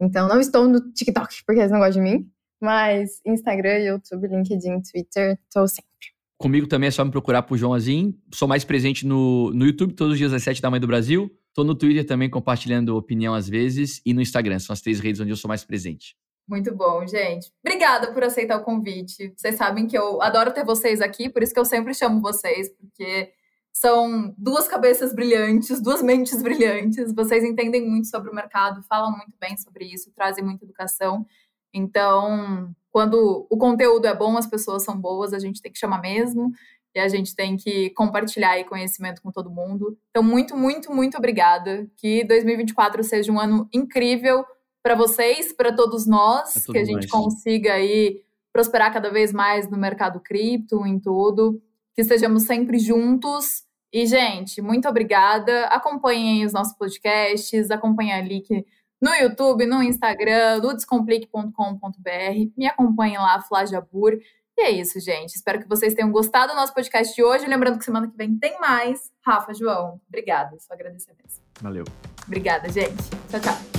Então não estou no TikTok, porque eles não gostam de mim. Mas Instagram, YouTube, LinkedIn, Twitter, estou sempre. Comigo também é só me procurar por João Hazim. Sou mais presente no YouTube, todos os dias às 7 da manhã do Brasil. Estou no Twitter também, compartilhando opinião às vezes. E no Instagram, são as 3 redes onde eu sou mais presente. Muito bom, gente. Obrigada por aceitar o convite. Vocês sabem que eu adoro ter vocês aqui, por isso que eu sempre chamo vocês, porque... são 2 cabeças brilhantes, 2 mentes brilhantes. Vocês entendem muito sobre o mercado, falam muito bem sobre isso, trazem muita educação. Então, quando o conteúdo é bom, as pessoas são boas, a gente tem que chamar mesmo. E a gente tem que compartilhar aí conhecimento com todo mundo. Então, muito, muito, muito obrigada. Que 2024 seja um ano incrível para vocês, para todos nós. Que a gente consiga aí prosperar cada vez mais no mercado cripto, em tudo. Que estejamos sempre juntos. E, gente, muito obrigada. Acompanhem os nossos podcasts, acompanhem a Liqi no YouTube, no Instagram, no descomplique.com.br. Me acompanhem lá, Flajabur. E é isso, gente. Espero que vocês tenham gostado do nosso podcast de hoje. Lembrando que semana que vem tem mais. Rafa, João, obrigada. Só agradecer mesmo. Valeu. Obrigada, gente. Tchau, tchau.